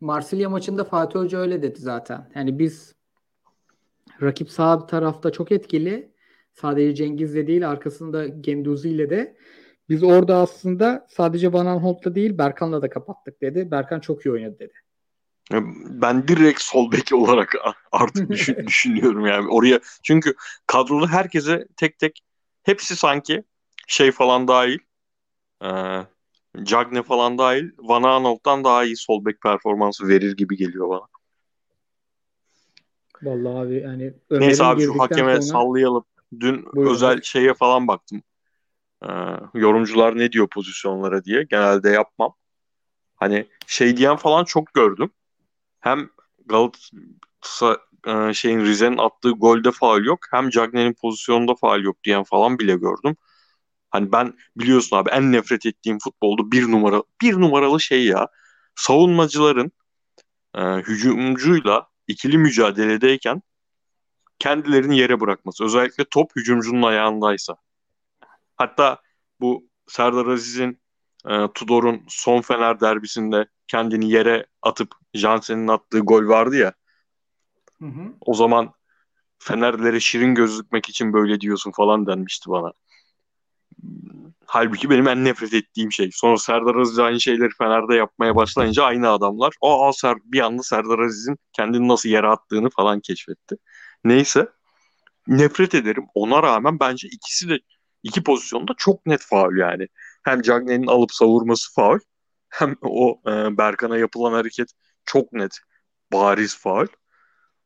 Marsilya maçında Fatih Hoca öyle dedi zaten. Yani biz rakip sağ tarafta çok etkili. Sadece Cengiz'le değil arkasında Genduzi'yle de. Biz orada aslında sadece Van Aanholt'la değil Berkan'la da kapattık dedi. Berkan çok iyi oynadı dedi. Ben direkt sol bek olarak artık düşünüyorum yani. Oraya çünkü kadrolu herkese tek tek hepsi sanki şey falan dahil Cagne falan dahil Van Aanholt'tan daha iyi sol bek performansı verir gibi geliyor bana. Vallahi abi yani neyse abi şu hakeme sallayalım. Dün buyurun. Özel şeye falan baktım. Yorumcular ne diyor pozisyonlara diye. Genelde yapmam. Hani şey diyen falan çok gördüm. Hem Rize'nin attığı golde faul yok. Hem Cagne'nin pozisyonunda faul yok diyen falan bile gördüm. Hani ben biliyorsun abi en nefret ettiğim futbolda bir numaralı şey ya. Savunmacıların hücumcuyla ikili mücadeledeyken kendilerini yere bırakması. Özellikle top hücumcunun ayağındaysa. Hatta bu Serdar Aziz'in Tudor'un son Fener derbisinde kendini yere atıp Jansen'in attığı gol vardı ya. Hı hı. O zaman Fenerlere şirin gözükmek için böyle diyorsun falan denmişti bana. Halbuki benim en nefret ettiğim şey. Sonra Serdar Aziz aynı şeyleri Fener'de yapmaya başlayınca aynı adamlar. Bir anda Serdar Aziz'in kendini nasıl yere attığını falan keşfetti. Neyse. Nefret ederim. Ona rağmen bence ikisi de iki pozisyonda çok net faul yani. Hem Cagne'nin alıp savurması faul. Hem o Berkan'a yapılan hareket çok net. Bariz faul.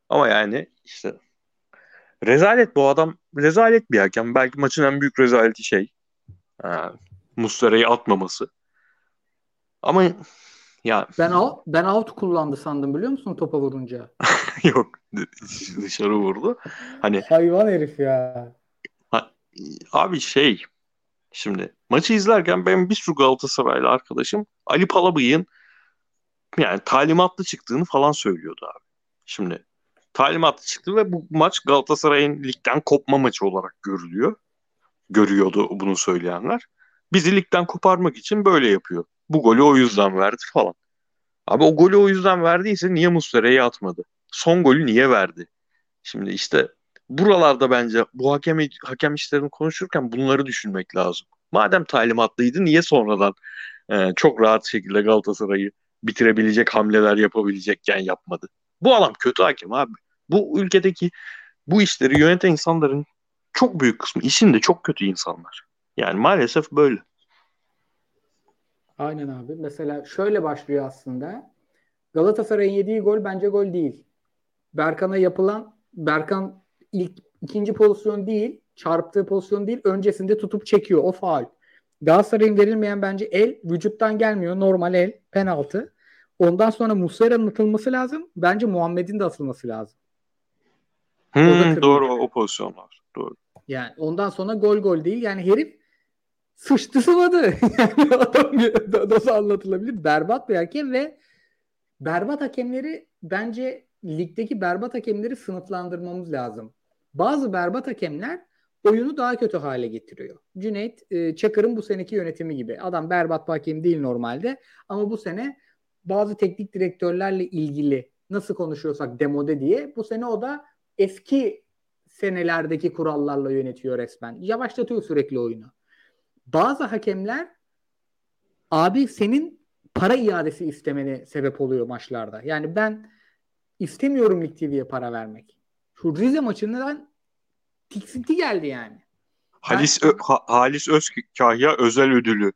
Ama yani işte rezalet bu adam. Rezalet bir hakem. Belki maçın en büyük rezaleti şey. Muslera'yı atmaması. Ama ya ben out kullandı sandım biliyor musun topa vurunca? Yok. Dışarı vurdu. Hani hayvan herif ya. Abi şey şimdi maçı izlerken ben bir sürü Galatasaraylı arkadaşım Ali Palabıyık'ın yani talimatlı çıktığını falan söylüyordu abi. Şimdi talimatlı çıktı ve bu maç Galatasaray'ın ligden kopma maçı olarak görülüyor. Görüyordu bunu söyleyenler. Bizi ligden koparmak için böyle yapıyor. Bu golü o yüzden verdi falan. Abi o golü o yüzden verdiyse niye Muslera'yı atmadı? Son golü niye verdi? Şimdi işte buralarda bence bu hakem işlerini konuşurken bunları düşünmek lazım. Madem talimatlıydı niye sonradan çok rahat şekilde Galatasaray'ı bitirebilecek hamleler yapabilecekken yapmadı? Bu adam kötü hakem abi. Bu ülkedeki bu işleri yöneten insanların çok büyük kısmı işinde çok kötü insanlar. Yani maalesef böyle. Aynen abi. Mesela şöyle başlıyor aslında. Galatasaray'ın yediği gol bence gol değil. Berkan'a yapılan Berkan ikinci pozisyon değil, çarptığı pozisyon değil, öncesinde tutup çekiyor. O faul. Galatasaray'ın verilmeyen bence el, vücuttan gelmiyor. Normal el, penaltı. Ondan sonra Muslera'nın atılması lazım. Bence Muhammed'in de atılması lazım. Doğru o pozisyonlar. Doğru. Yani ondan sonra gol değil. Yani herif sıçtı sıvadı. Yani adam nasıl anlatılabilir? Berbat bir hakem ve berbat hakemleri bence ligdeki berbat hakemleri sınıflandırmamız lazım. Bazı berbat hakemler oyunu daha kötü hale getiriyor. Cüneyt Çakır'ın bu seneki yönetimi gibi. Adam berbat bir hakem değil normalde ama bu sene bazı teknik direktörlerle ilgili nasıl konuşuyorsak demode diye bu sene o da eski senelerdeki kurallarla yönetiyor resmen. Yavaşlatıyor sürekli oyunu. Bazı hakemler abi senin para iadesi istemene sebep oluyor maçlarda. Yani ben istemiyorum Lig TV'ye para vermek. Şu Rize maçından tiksinti geldi yani. Halis Özkahya özel ödülü.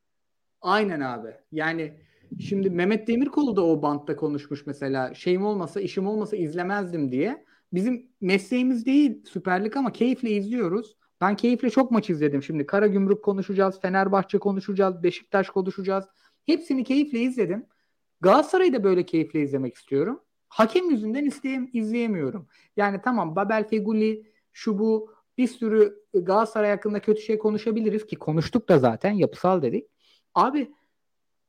Aynen abi. Yani şimdi Mehmet Demirkoğlu da o bantta konuşmuş mesela. Şeyim olmasa, işim olmasa izlemezdim diye. Bizim mesleğimiz değil Süper Lig ama keyifle izliyoruz. Ben keyifle çok maç izledim şimdi. Karagümrük konuşacağız, Fenerbahçe konuşacağız, Beşiktaş konuşacağız. Hepsini keyifle izledim. Galatasaray'ı da böyle keyifle izlemek istiyorum. Hakem yüzünden izleyemiyorum. Yani tamam Babel Feguli, şu bu bir sürü Galatasaray hakkında kötü şey konuşabiliriz ki konuştuk da zaten yapısal dedik. Abi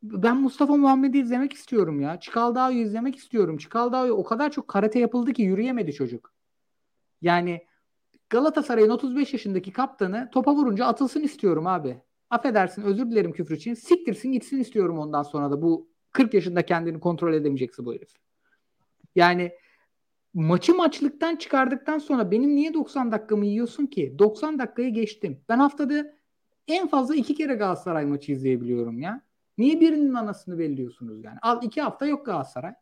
ben Mustafa Muhammed'i izlemek istiyorum ya. Çıkaldağ'ı izlemek istiyorum. Çıkaldağ'ı o kadar çok karate yapıldı ki yürüyemedi çocuk. Yani Galatasaray'ın 35 yaşındaki kaptanı topa vurunca atılsın istiyorum abi. Affedersin, özür dilerim küfür için. Siktirsin gitsin istiyorum ondan sonra da bu 40 yaşında kendini kontrol edemeyeceksin bu herif. Yani maçı maçlıktan çıkardıktan sonra benim niye 90 dakikamı yiyorsun ki? 90 dakikayı geçtim. Ben haftada en fazla 2 kere Galatasaray maçı izleyebiliyorum ya. Niye birinin anasını belliyorsunuz yani? Al 2 hafta yok Galatasaray.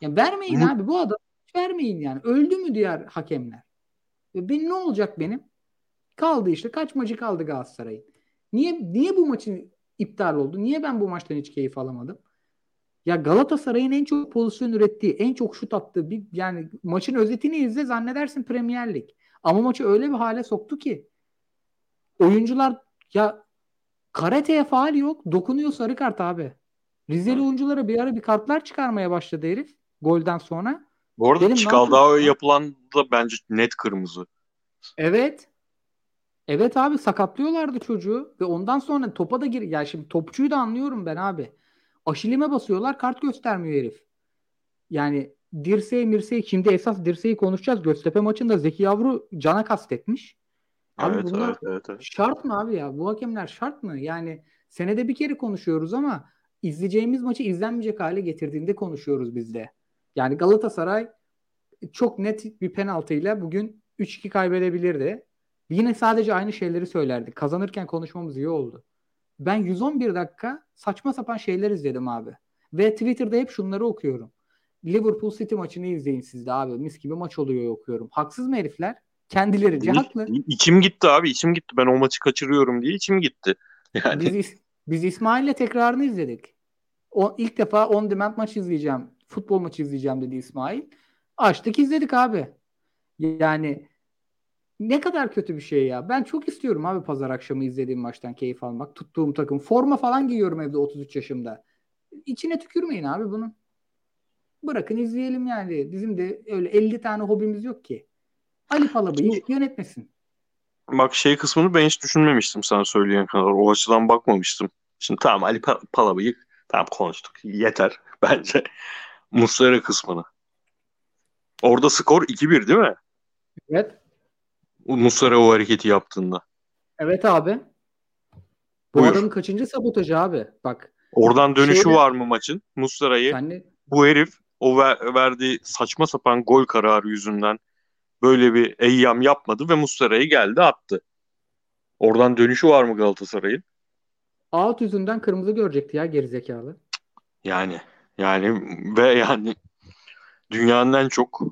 Ya vermeyin abi bu adam. Vermeyin yani. Öldü mü diğer hakemler? Ben ne olacak benim? Kaldı işte. Kaç maçı kaldı Galatasaray'ın? Niye bu maçın iptal oldu? Niye ben bu maçtan hiç keyif alamadım? Ya Galatasaray'ın en çok pozisyon ürettiği, en çok şut attığı bir yani maçın özetini izle zannedersin Premier Lig. Ama maçı öyle bir hale soktu ki oyuncular ya karateye faul yok, dokunuyor sarı kart abi. Rizeli oyunculara bir ara bir kartlar çıkarmaya başladı herif golden sonra. Bu arada Çıkaldağ'a yapılan da bence net kırmızı. Evet. Evet abi sakatlıyorlardı çocuğu ve ondan sonra topa da gir. Ya şimdi topçuyu da anlıyorum ben abi. Aşilime basıyorlar kart göstermiyor herif. Yani dirseği şimdi esas dirseği konuşacağız. Göztepe maçında Zeki Yavru cana kastetmiş. Abi evet, bunlar evet. Şart mı abi ya? Bu hakemler şart mı? Yani senede bir kere konuşuyoruz ama izleyeceğimiz maçı izlenmeyecek hale getirdiğinde konuşuyoruz biz de. Yani Galatasaray çok net bir penaltıyla bugün 3-2 kaybedebilirdi. Yine sadece aynı şeyleri söylerdik. Kazanırken konuşmamız iyi oldu. Ben 111 dakika saçma sapan şeyler izledim abi. Ve Twitter'da hep şunları okuyorum. Liverpool City maçını izleyin siz de abi. Mis gibi maç oluyor okuyorum. Haksız mı herifler? Kendilerince haklı. İçim gitti abi. İçim gitti. Ben o maçı kaçırıyorum diye içim gitti. Yani. Biz İsmail'le tekrarını izledik. İlk defa on demand maç izleyeceğim. Futbol maçı izleyeceğim dedi İsmail. Açtık izledik abi. Yani ne kadar kötü bir şey ya. Ben çok istiyorum abi pazar akşamı izlediğim maçtan keyif almak. Tuttuğum takım. Forma falan giyiyorum evde 33 yaşımda. İçine tükürmeyin abi bunu. Bırakın izleyelim yani. Bizim de öyle 50 tane hobimiz yok ki. Ali Palabıyık yönetmesin. Bak şey kısmını ben hiç düşünmemiştim sana söyleyen kadar. O açıdan bakmamıştım. Şimdi tamam Ali Palabıyık tamam konuştuk. Yeter bence. Muslera kısmını. Orada skor 2-1 değil mi? Evet. Muslera o hareketi yaptığında. Evet abi. Bu buyur. Adamın kaçıncı sabotajı abi? Bak. Oradan dönüşü var mı maçın? Muslera'yı. Yani bu herif o verdiği saçma sapan gol kararı yüzünden böyle bir eyyam yapmadı ve Muslera'yı geldi attı. Oradan dönüşü var mı Galatasaray'ın? Out yüzünden kırmızı görecekti ya gerizekalı. Yani ve yani dünyanın en çok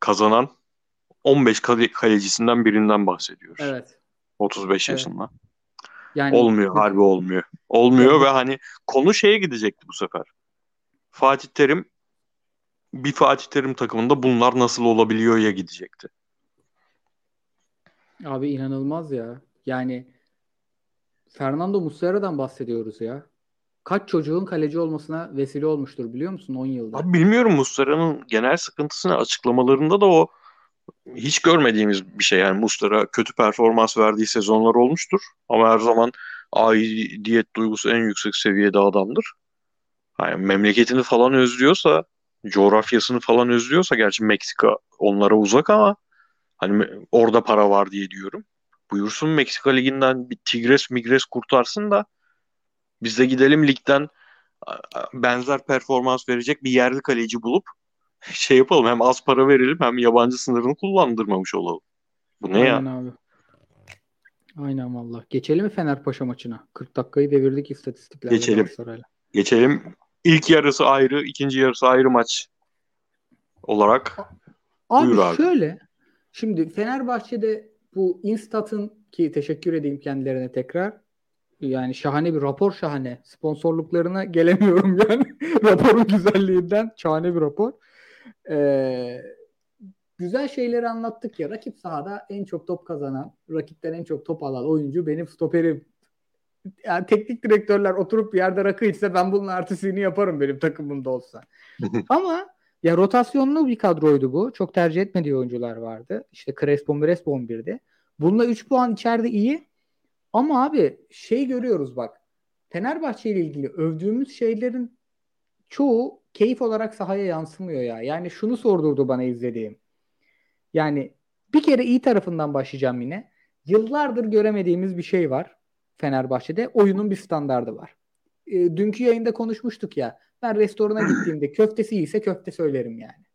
kazanan 15 kalecisinden birinden bahsediyoruz. Evet. 35 yaşında. Yani olmuyor, harbi olmuyor. Olmuyor yani. Ve hani konu şeye gidecekti bu sefer. Fatih Terim takımında bunlar nasıl olabiliyor ya gidecekti. Abi inanılmaz ya. Yani Fernando Muslera'dan bahsediyoruz ya. Kaç çocuğun kaleci olmasına vesile olmuştur biliyor musun 10 yılda? Abi bilmiyorum Muslera'nın genel sıkıntısını açıklamalarında da o hiç görmediğimiz bir şey. Yani Muslera kötü performans verdiği sezonlar olmuştur. Ama her zaman aidiyet duygusu en yüksek seviyede adamdır. Yani memleketini falan özlüyorsa, coğrafyasını falan özlüyorsa gerçi Meksika onlara uzak ama Hani orada para var diye diyorum. Buyursun Meksika Ligi'nden bir Tigres Migres kurtarsın da biz de gidelim ligden benzer performans verecek bir yerli kaleci bulup şey yapalım, hem az para verelim hem yabancı sınırını kullandırmamış olalım. Bu ne ya? Aynen abi. Aynen valla. Geçelim mi Fenerbahçe maçına? 40 dakikayı devirdik istatistiklerle. Geçelim. İlk yarısı ayrı, ikinci yarısı ayrı maç olarak. Abi şöyle. Şimdi Fenerbahçe'de bu Instat'ın, ki teşekkür edeyim kendilerine tekrar. Yani şahane bir rapor, şahane. Sponsorluklarına gelemiyorum yani. Raporun güzelliğinden şahane bir rapor. Güzel şeyleri anlattık ya. Rakip sahada en çok top kazanan, rakipten en çok top alan oyuncu benim stoperim. Yani teknik direktörler oturup bir yerde rakı içse ben bunun artısını yaparım benim takımımda olsa. Ama ya rotasyonlu bir kadroydu bu. Çok tercih etmediği oyuncular vardı. İşte Crespo 11'di. Bununla 3 puan içeride iyi. Ama abi şey görüyoruz bak. Fenerbahçe ile ilgili övdüğümüz şeylerin çoğu keyif olarak sahaya yansımıyor ya. Yani şunu sordurdu bana izlediğim. Yani bir kere iyi tarafından başlayacağım yine. Yıllardır göremediğimiz bir şey var Fenerbahçe'de. Oyunun bir standardı var. Dünkü yayında konuşmuştuk ya. Ben restorana gittiğimde köftesi iyiyse köfte söylerim yani.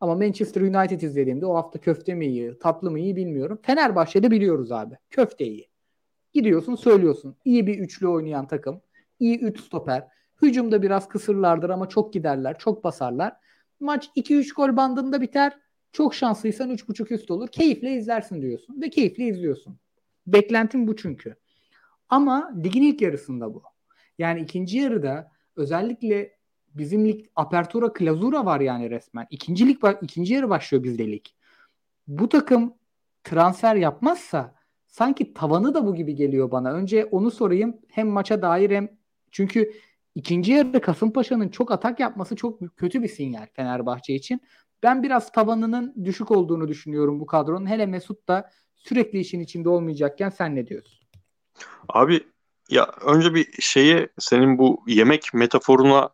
Ama Manchester United izlediğimde o hafta köfte mi iyi, tatlı mı iyi bilmiyorum. Fenerbahçe'de biliyoruz abi. Köfte iyi. Gidiyorsun söylüyorsun. İyi bir üçlü oynayan takım. İyi üç stoper. Hücumda biraz kısırlardır ama çok giderler. Çok basarlar. Maç 2-3 gol bandında biter. Çok şanslıysan 3.5 üst olur. Keyifle izlersin diyorsun. Ve keyifle izliyorsun. Beklentim bu çünkü. Ama ligin ilk yarısında bu. Yani ikinci yarıda özellikle bizim lig apertura klazura var yani resmen. İkinci yarı başlıyor bizde lig. Bu takım transfer yapmazsa sanki tavanı da bu gibi geliyor bana. Önce onu sorayım. Hem maça dair hem çünkü ikinci yarıda Kasımpaşa'nın çok atak yapması çok kötü bir sinyal Fenerbahçe için. Ben biraz tavanının düşük olduğunu düşünüyorum bu kadronun. Hele Mesut da sürekli işin içinde olmayacakken sen ne diyorsun? Abi ya önce bir şeye, senin bu yemek metaforuna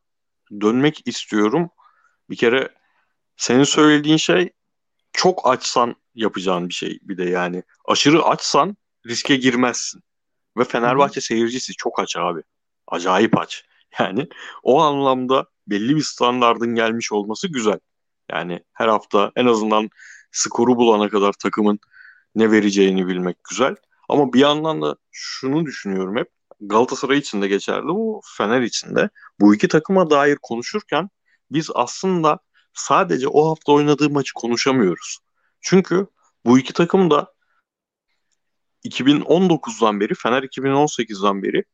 dönmek istiyorum. Bir kere senin söylediğin şey çok açsan yapacağın bir şey. Bir de yani aşırı açsan riske girmezsin. Ve Fenerbahçe seyircisi çok aç abi. Acayip aç. Yani o anlamda belli bir standardın gelmiş olması güzel. Yani her hafta en azından skoru bulana kadar takımın ne vereceğini bilmek güzel. Ama bir yandan da şunu düşünüyorum hep. Galatasaray için de geçerli bu, Fener için de. Bu iki takıma dair konuşurken biz aslında sadece o hafta oynadığı maçı konuşamıyoruz. Çünkü bu iki takım da 2019'dan beri, Fener 2018'den beri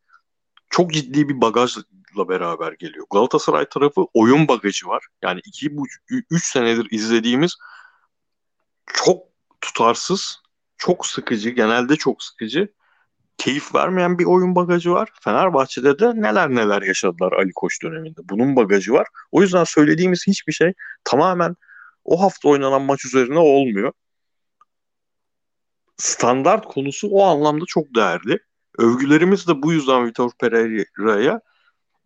çok ciddi bir bagajla beraber geliyor. Galatasaray tarafı oyun bagajı var. Yani 2-3 senedir izlediğimiz çok tutarsız, çok sıkıcı, genelde çok sıkıcı, keyif vermeyen bir oyun bagajı var. Fenerbahçe'de de neler neler yaşadılar Ali Koç döneminde. Bunun bagajı var. O yüzden söylediğimiz hiçbir şey tamamen o hafta oynanan maç üzerine olmuyor. Standart konusu o anlamda çok değerli. Övgülerimiz de bu yüzden Vitor Pereira'ya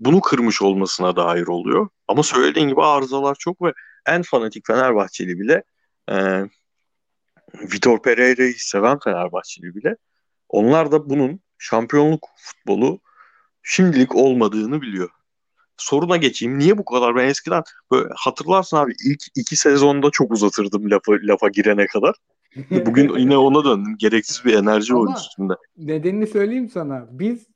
bunu kırmış olmasına dair oluyor. Ama söylediğin gibi arızalar çok ve en fanatik Fenerbahçeli bile, Vitor Pereira'yı seven Fenerbahçeli bile, onlar da bunun şampiyonluk futbolu şimdilik olmadığını biliyor. Soruna geçeyim. Niye bu kadar? Ben eskiden böyle, hatırlarsın abi, ilk iki sezonda çok uzatırdım lafa girene kadar. Bugün yine ona döndüm. Gereksiz bir enerji var üstünde. Nedenini söyleyeyim sana. Biz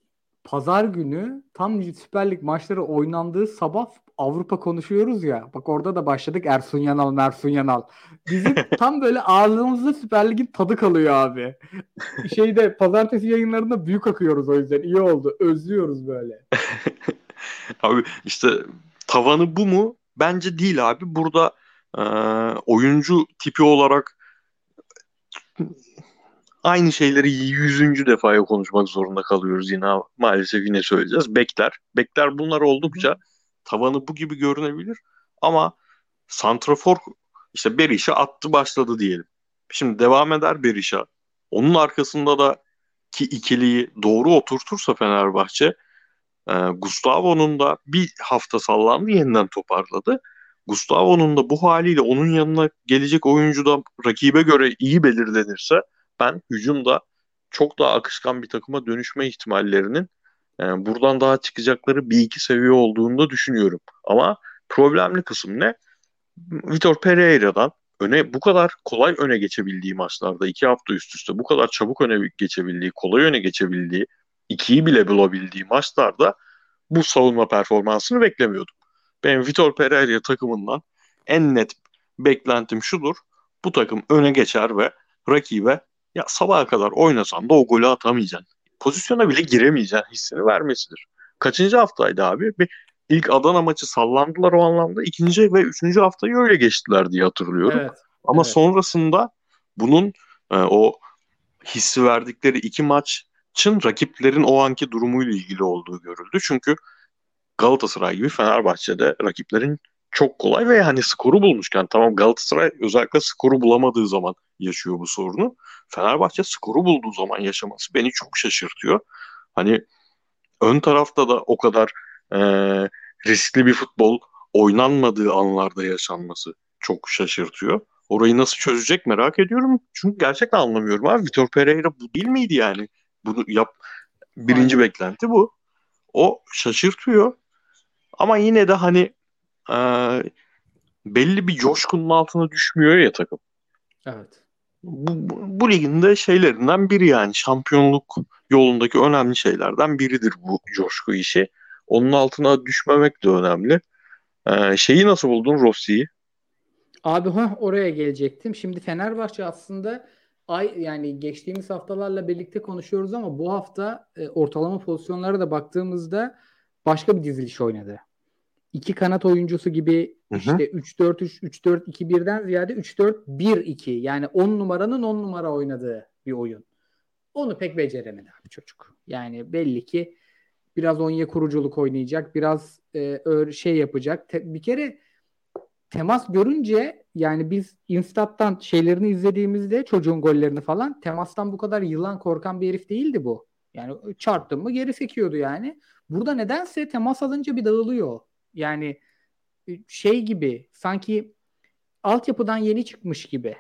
pazar günü tam Süper Lig maçları oynandığı sabah Avrupa konuşuyoruz ya. Bak orada da başladık Ersun Yanal. Bizim tam böyle ağırlığımızda Süper Lig'in tadı kalıyor abi. Şeyde pazartesi yayınlarında büyük akıyoruz o yüzden. İyi oldu. Özlüyoruz böyle. Abi işte tavanı bu mu? Bence değil abi. Burada oyuncu tipi olarak aynı şeyleri 100. defaya konuşmak zorunda kalıyoruz yine. Maalesef yine söyleyeceğiz. Bekler bunlar oldukça tavanı bu gibi görünebilir. Ama santrafor işte Berisha attı başladı diyelim. Şimdi devam eder Berisha. Onun arkasında da ki ikiliyi doğru oturtursa Fenerbahçe, Gustavo'nun da bir hafta sallandı, yeniden toparladı. Gustavo'nun da bu haliyle onun yanına gelecek oyuncu da rakibe göre iyi belirlenirse ben hücumda çok daha akışkan bir takıma dönüşme ihtimallerinin buradan daha çıkacakları bir iki seviye olduğunu da düşünüyorum. Ama problemli kısım ne? Vitor Pereira'dan bu kadar kolay öne geçebildiği maçlarda 2 hafta üst üste bu kadar çabuk öne geçebildiği, kolay öne geçebildiği, 2'yi bile bulabildiği maçlarda bu savunma performansını beklemiyordum. Ben Vitor Pereira takımından en net beklentim şudur. Bu takım öne geçer ve rakibe ya sabaha kadar oynasan da o golü atamayacaksın, pozisyona bile giremeyeceksin hissini vermesidir. Kaçıncı haftaydı abi? İlk Adana maçı sallandılar o anlamda. İkinci ve üçüncü haftayı öyle geçtiler diye hatırlıyorum. Evet, ama evet, sonrasında bunun o hissi verdikleri iki maçın rakiplerin o anki durumuyla ilgili olduğu görüldü. Çünkü Galatasaray gibi Fenerbahçe'de rakiplerin çok kolay ve hani skoru bulmuşken, tamam Galatasaray özellikle skoru bulamadığı zaman yaşıyor bu sorunu. Fenerbahçe skoru bulduğu zaman yaşaması beni çok şaşırtıyor. Hani ön tarafta da o kadar riskli bir futbol oynanmadığı anlarda yaşanması çok şaşırtıyor. Orayı nasıl çözecek merak ediyorum. Çünkü gerçekten anlamıyorum abi. Vitor Pereira bu değil miydi yani? Bunu yap. Birinci beklenti bu. O şaşırtıyor. Ama yine de hani belli bir coşkunun altına düşmüyor ya takım. Evet. Bu ligin de şeylerinden biri yani. Şampiyonluk yolundaki önemli şeylerden biridir bu coşku işi. Onun altına düşmemek de önemli. Şeyi nasıl buldun, Rossi'yi? Abi oraya gelecektim. Şimdi Fenerbahçe aslında yani geçtiğimiz haftalarla birlikte konuşuyoruz ama bu hafta ortalama pozisyonlara da baktığımızda başka bir diziliş oynadı. İki kanat oyuncusu gibi işte 3-4-3, 3-4-2-1'den ziyade 3-4-1-2 yani 10 numaranın 10 numara oynadığı bir oyun. Onu pek beceremedi abi çocuk. Yani belli ki biraz Onyekuruculuk oynayacak, biraz şey yapacak. Bir kere temas görünce yani biz Instat'tan şeylerini izlediğimizde çocuğun gollerini falan, temastan bu kadar yılan korkan bir herif değildi bu. Yani çarptın mı geri sekiyordu yani. Burada nedense temas alınca bir dağılıyor. Yani şey gibi, sanki altyapıdan yeni çıkmış gibi.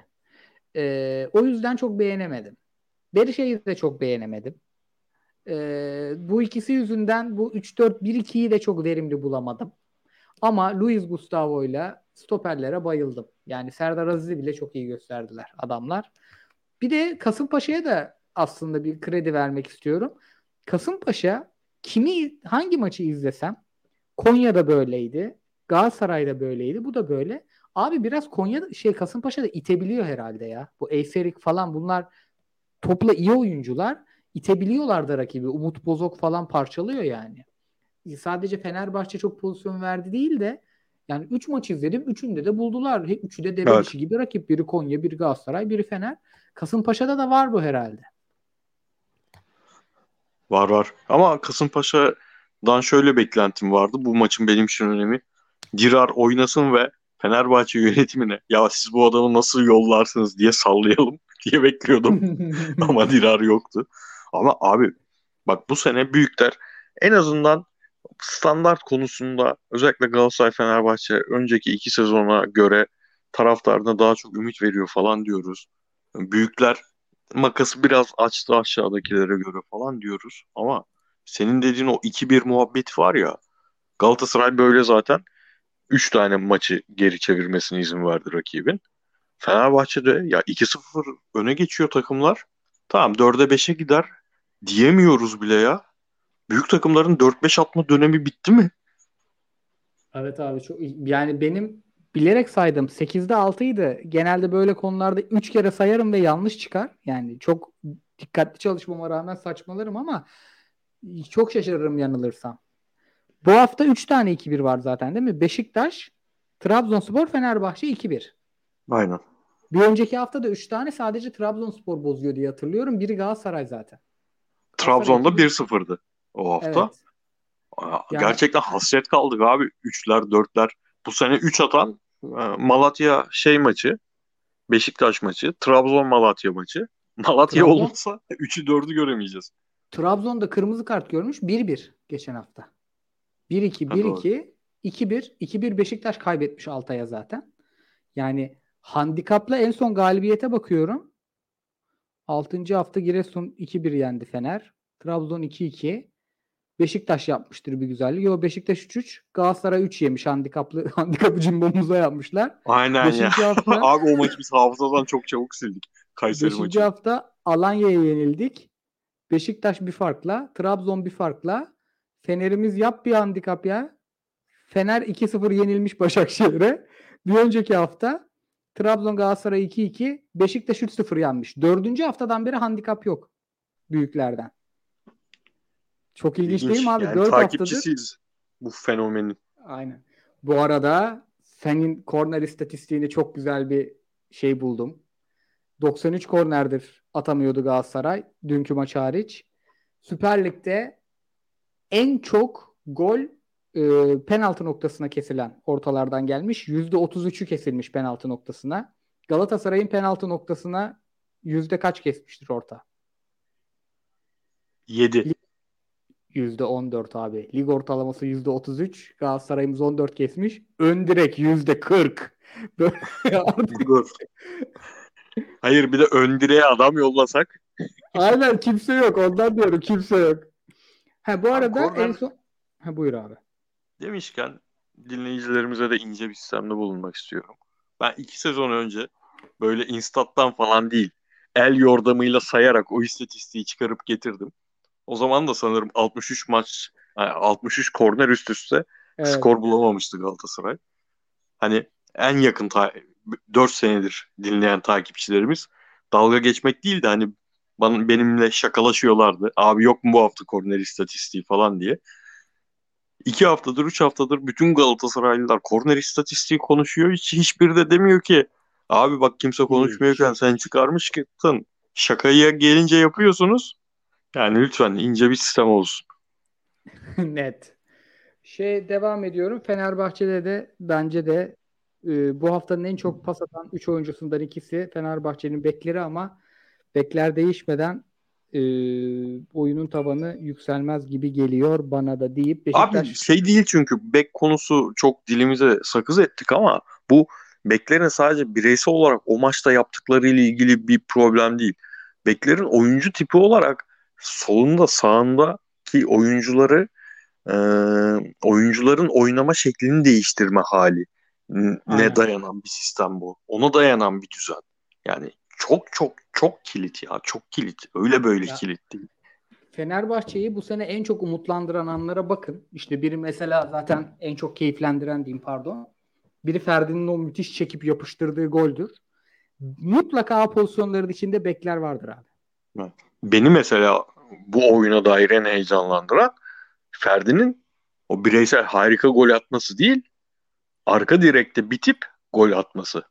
O yüzden çok beğenemedim. Berişe'yi de çok beğenemedim. Bu ikisi yüzünden bu 3-4-1-2'yi de çok verimli bulamadım. Ama Luis Gustavo'yla stoperlere bayıldım. Yani Serdar Aziz'i bile çok iyi gösterdiler adamlar. Bir de Kasımpaşa'ya da aslında bir kredi vermek istiyorum. Kasımpaşa hangi maçı izlesem, Konya'da böyleydi, Galatasaray'da böyleydi, bu da böyle. Abi biraz Kasımpaşa'da itebiliyor herhalde ya. Bu Eyferik falan, bunlar topla iyi oyuncular. İtebiliyorlar da rakibi. Umut Bozok falan parçalıyor yani. Sadece Fenerbahçe çok pozisyon verdi değil de yani 3 maç izledim. 3'ünde de buldular. Hep 3'ü de devre dışı gibi rakip. Biri Konya, biri Galatasaray, biri Fener. Kasımpaşa'da da var bu herhalde. Var. Ama Kasımpaşa'dan şöyle beklentim vardı. Bu maçın benim için önemi. Dirar oynasın ve Fenerbahçe yönetimine ya siz bu adamı nasıl yollarsınız diye sallayalım diye bekliyordum. Ama Dirar yoktu. Ama abi bak bu sene büyükler en azından standart konusunda özellikle Galatasaray-Fenerbahçe önceki iki sezona göre taraftarına daha çok ümit veriyor falan diyoruz. Büyükler makası biraz açtı aşağıdakilere göre falan diyoruz. Ama senin dediğin o 2-1 muhabbeti var ya, Galatasaray böyle zaten 3 tane maçı geri çevirmesine izin verdi rakibin. Fenerbahçe'de ya 2-0 öne geçiyor takımlar. Tamam 4'e 5'e gider diyemiyoruz bile ya. Büyük takımların 4-5 atma dönemi bitti mi? Evet abi çok, yani benim bilerek saydım 8'de 6'ydı. Genelde böyle konularda 3 kere sayarım ve yanlış çıkar. Yani çok dikkatli çalışmama rağmen saçmalarım ama çok şaşırırım yanılırsam. Bu hafta 3 tane 2-1 var zaten değil mi? Beşiktaş, Trabzonspor, Fenerbahçe 2-1. Aynen. Bir önceki hafta da 3 tane sadece Trabzonspor bozuyor diye hatırlıyorum. Biri Galatasaray zaten. Trabzon'da 1-0'dı o hafta. Evet. Gerçekten hasret kaldık abi. 3'ler, 4'ler. Bu sene 3 atan Malatya maçı, Beşiktaş maçı, Trabzon-Malatya maçı. Malatya olursa 3'ü 4'ü göremeyeceğiz. Trabzon'da kırmızı kart görmüş 1-1 geçen hafta. 1-2, 1-2. 2-1 Beşiktaş kaybetmiş Altay'a zaten. Yani handikapla en son galibiyete bakıyorum. 6. hafta Giresun 2-1 yendi Fener. Trabzon 2-2. Beşiktaş yapmıştır bir güzellik. Yo, Beşiktaş 3-3. Galatasaray 3 yemiş. Handikapı cimbomuza yapmışlar. Aynen beşinci ya. Hafta, abi o maçı biz hafızadan çok çabuk sildik. Kayseri 5. maçı. Hafta Alanya'ya yenildik. Beşiktaş bir farkla. Trabzon bir farkla. Fener'imiz yap bir handikap ya. Fener 2-0 yenilmiş Başakşehir'e. Bir önceki hafta Trabzon Galatasaray 2-2. Beşiktaş 3-0 yenmiş. 4. haftadan beri handikap yok. Büyüklerden. Çok ilginç değil mi abi? Yani 4 takipçisiyiz bu fenomenin. Aynen. Bu arada senin korner istatistiğini çok güzel bir şey buldum. 93 kornerdir atamıyordu Galatasaray. Dünkü maç hariç. Süper Lig'de en çok gol penaltı noktasına kesilen ortalardan gelmiş. %33'ü kesilmiş penaltı noktasına. Galatasaray'ın penaltı noktasına yüzde kaç kesmiştir orta? 7. %14 abi. Lig ortalaması %33. Galatasaray'ımız 14 kesmiş. Ön direk %40. Hayır, bir de ön direğe adam yollasak. Aynen, kimse yok. Ondan diyorum, kimse yok. Ha, bu arada korner... en son... Ha, buyur abi. Demişken dinleyicilerimize de ince bir sistemde bulunmak istiyorum. Ben 2 sezon önce böyle Instat'tan falan değil, el yordamıyla sayarak o istatistiği çıkarıp getirdim. O zaman da sanırım 63 maç, yani 63 korner üst üste, evet, skor bulamamıştı Galatasaray. Hani en yakın 4 senedir dinleyen takipçilerimiz dalga geçmek değil de hani benimle şakalaşıyorlardı. Abi yok mu bu hafta korner istatistiği falan diye. 2 haftadır, 3 haftadır bütün Galatasaraylılar korner istatistiği konuşuyor. Hiçbiri de demiyor ki abi bak kimse konuşmuyorken sen çıkarmış gittin. Şakaya gelince yapıyorsunuz. Yani lütfen ince bir sistem olsun. Net. Devam ediyorum. Fenerbahçe'de de bence de bu haftanın en çok pas atan 3 oyuncusundan ikisi Fenerbahçe'nin bekleri, ama bekler değişmeden oyunun tavanı yükselmez gibi geliyor bana da deyip Beşiktaş... Abi değil çünkü bek konusu çok dilimize sakız ettik ama bu beklerin sadece bireysel olarak o maçta yaptıklarıyla ilgili bir problem değil. Beklerin oyuncu tipi olarak solunda sağındaki oyuncuları oyuncuların oynama şeklini değiştirme hali ne dayanan bir sistem bu. Ona dayanan bir düzen. Yani çok kilit ya. Çok kilit. Öyle böyle ya, kilit değil. Fenerbahçe'yi bu sene en çok umutlandıran anlara bakın. İşte biri mesela zaten en çok keyiflendiren diyeyim, pardon. Biri Ferdi'nin o müthiş çekip yapıştırdığı goldür. Mutlaka pozisyonların içinde bekler vardır abi. Evet. Beni mesela bu oyuna dair en heyecanlandıran Ferdi'nin o bireysel harika gol atması değil, arka direkte bitip gol atması.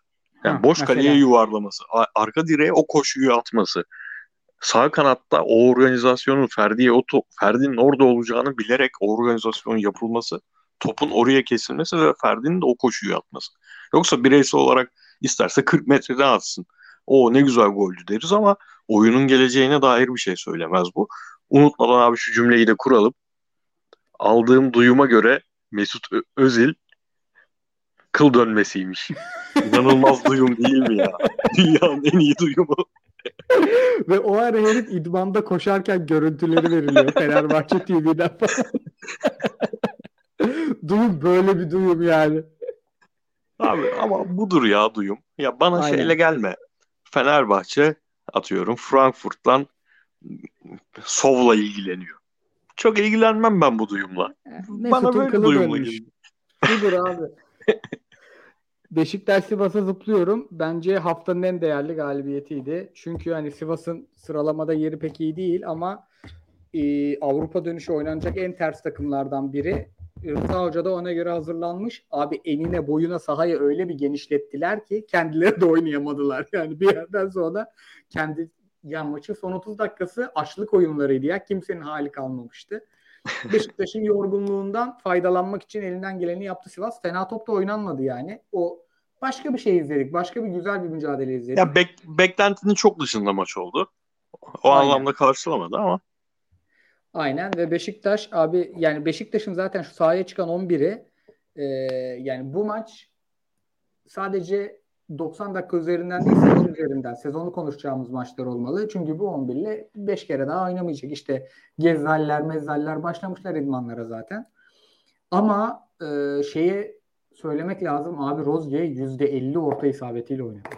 Yani boş kaleye yuvarlaması, arka direğe o koşuyu atması. Sağ kanatta o organizasyonun Ferdi'nin orada olacağını bilerek o organizasyonun yapılması, topun oraya kesilmesi ve Ferdi'nin de o koşuyu atması. Yoksa bireysel olarak isterse 40 metreden atsın. O ne güzel goldü deriz ama oyunun geleceğine dair bir şey söylemez bu. Unutmadan abi şu cümleyi de kuralım. Aldığım duyuma göre Mesut Özil kıl dönmesiymiş. İnanılmaz duyum değil mi ya? Dünyanın en iyi duyumu. Ve o ara herif idmanda koşarken görüntüleri veriliyor Fenerbahçe TV'den falan. Duyum böyle bir duyum yani. Abi ama budur ya duyum. Ya bana aynen, şeyle gelme. Fenerbahçe atıyorum Frankfurt'tan Sov'la ilgileniyor. Çok ilgilenmem ben bu duyumla. Bana böyle duyumla geliyor. Budur abi. Beşiktaş Sivas'a zıplıyorum. Bence haftanın en değerli galibiyetiydi. Çünkü hani Sivas'ın sıralamada yeri pek iyi değil ama Avrupa dönüşü oynanacak en ters takımlardan biri. Rıza Hoca da ona göre hazırlanmış. Abi enine boyuna sahayı öyle bir genişlettiler ki kendileri de oynayamadılar. Yani bir yerden sonra maçın son 30 dakikası açlık oyunlarıydı ya. Kimsenin hali kalmamıştı. Beşiktaş'ın yorgunluğundan faydalanmak için elinden geleni yaptı Sivas. Fena top da oynanmadı yani. O başka bir şey izledik. Başka bir güzel bir mücadele izledik. Ya beklentinin çok dışında maç oldu. O anlamda karşılamadı ama. Aynen ve Beşiktaş abi, yani Beşiktaş'ın zaten şu sahaya çıkan 11'i yani bu maç sadece 90 dakika üzerinden değil, sezon üzerinden, sezonu konuşacağımız maçlar olmalı. Çünkü bu 11 ile 5 kere daha oynamayacak. İşte Gezzaller, Mezzaller başlamışlar idmanlara zaten. Ama şeye söylemek lazım abi, Rozge %50 orta isabetiyle oynadı.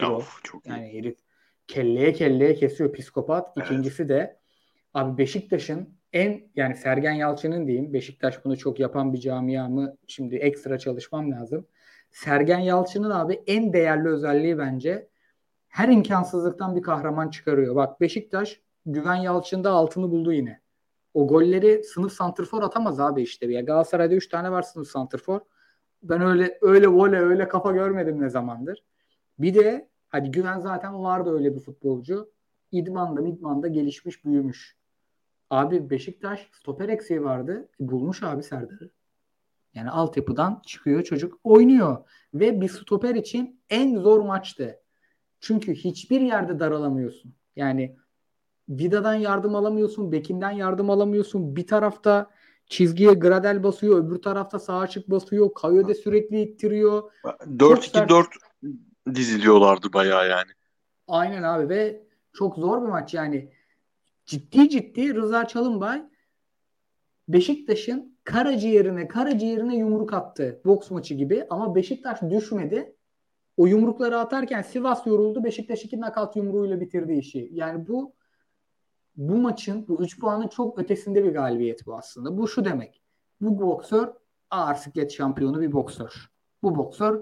Yani. Of, çok yani iyi. Herif kelleye kelleye kesiyor, psikopat. İkincisi de abi Beşiktaş'ın yani Sergen Yalçın'ın diyeyim, Beşiktaş bunu çok yapan bir camia mı? Şimdi ekstra çalışmam lazım. Sergen Yalçın'ın abi en değerli özelliği bence her imkansızlıktan bir kahraman çıkarıyor. Bak Beşiktaş Güven Yalçın'da altını buldu yine. O golleri sınıf santrfor atamaz abi işte. Ya Galatasaray'da 3 tane var sınıf santrfor. Ben öyle vole, öyle kafa görmedim ne zamandır. Bir de hadi Güven zaten vardı öyle bir futbolcu. İdmanda gelişmiş, büyümüş. Abi Beşiktaş stoper eksiği vardı. Bulmuş abi Serdar'ı. Yani altyapıdan çıkıyor çocuk, oynuyor. Ve bir stoper için en zor maçtı. Çünkü hiçbir yerde daralamıyorsun. Yani Vida'dan yardım alamıyorsun. Bekinden yardım alamıyorsun. Bir tarafta çizgiye Gradel basıyor. Öbür tarafta sağa açık basıyor. Kayo da sürekli ittiriyor. 4-2-4 diziliyorlardı bayağı yani. Aynen abi ve çok zor bir maç yani. Ciddi Rıza Çalınbay Beşiktaş'ın karaciğerine yumruk attı. Boks maçı gibi ama Beşiktaş düşmedi. O yumrukları atarken Sivas yoruldu. Beşiktaş 2 nakavt yumruğuyla bitirdi işi. Yani bu maçın, bu 3 puanın çok ötesinde bir galibiyet bu aslında. Bu şu demek. Bu boksör ağır siklet şampiyonu bir boksör. Bu boksör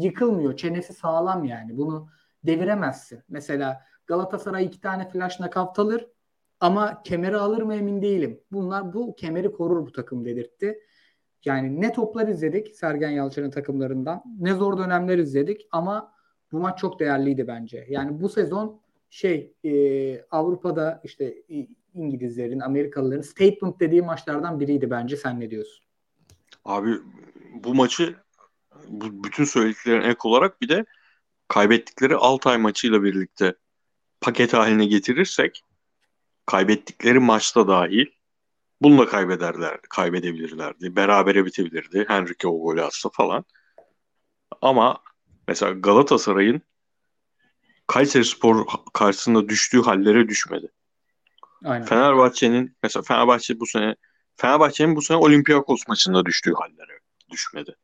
yıkılmıyor. Çenesi sağlam yani. Bunu deviremezsin. Mesela Galatasaray 2 tane flash nakavt alır ama kemeri alır mı emin değilim. Bu kemeri korur bu takım dedirtti. Yani ne toplar izledik Sergen Yalçın'ın takımlarından, ne zor dönemler izledik ama bu maç çok değerliydi bence. Yani bu sezon Avrupa'da işte İngilizlerin, Amerikalıların statement dediği maçlardan biriydi bence. Sen ne diyorsun? Abi bu maçı bütün söylediklerine ek olarak bir de kaybettikleri Altay maçıyla birlikte paket haline getirirsek kaybettikleri maçta dahil bunu da kaybedebilirlerdi. Berabere bitebilirdi. Henrique o golü atsa falan. Ama mesela Galatasaray'ın Kayserispor karşısında düştüğü hallere düşmedi. Aynen. Fenerbahçe'nin bu sene Olympiakos maçında düştüğü hallere düşmedi.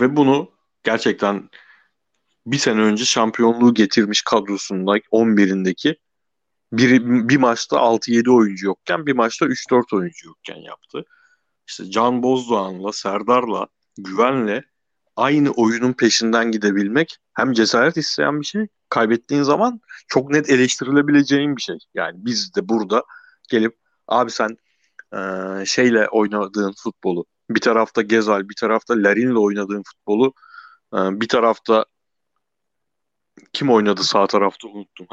Ve bunu gerçekten bir sene önce şampiyonluğu getirmiş kadrosundaki 11'indeki bir maçta 6-7 oyuncu yokken bir maçta 3-4 oyuncu yokken yaptı. İşte Can Bozdoğan'la, Serdar'la, Güven'le aynı oyunun peşinden gidebilmek hem cesaret isteyen bir şey, kaybettiğin zaman çok net eleştirilebileceğin bir şey. Yani biz de burada gelip abi sen şeyle oynadığın futbolu, bir tarafta Gezal, bir tarafta Larin'le oynadığın futbolu, bir tarafta kim oynadı sağ tarafta unuttum.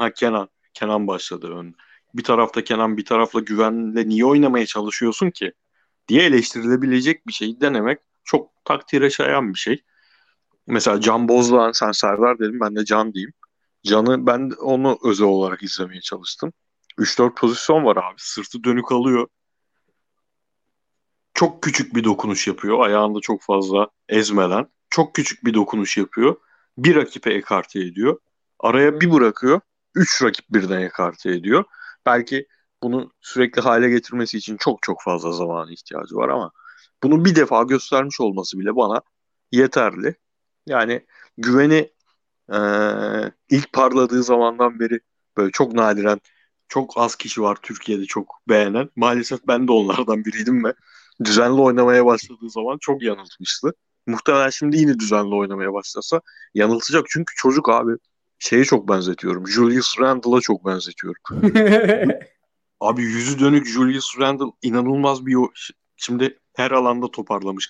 Kenan başladı ön. Bir tarafta Kenan, bir tarafla Güven'le niye oynamaya çalışıyorsun ki diye eleştirilebilecek bir şeyi denemek çok takdire şayan bir şey. Mesela Can Bozdoğan, sen Serdar dedim, ben de Can diyeyim. Can'ı ben onu özel olarak izlemeye çalıştım. 3-4 pozisyon var abi. Sırtı dönük alıyor. Çok küçük bir dokunuş yapıyor. Ayağında çok fazla ezmeden. Çok küçük bir dokunuş yapıyor. Bir rakibe ekarte ediyor. Araya bir bırakıyor. 3 rakip birden ekarte ediyor. Belki bunu sürekli hale getirmesi için çok fazla zamana ihtiyacı var ama bunu bir defa göstermiş olması bile bana yeterli. Yani Güven'i ilk parladığı zamandan beri böyle çok nadiren, çok az kişi var Türkiye'de çok beğenen. Maalesef ben de onlardan biriydim ve düzenli oynamaya başladığı zaman çok yanıltmıştı. Muhtemelen şimdi yine düzenli oynamaya başlasa yanıltacak. Çünkü çocuk abi şeye çok benzetiyorum. Julius Randle'a çok benzetiyorum. Abi yüzü dönük Julius Randle inanılmaz bir... Şimdi her alanda toparlamış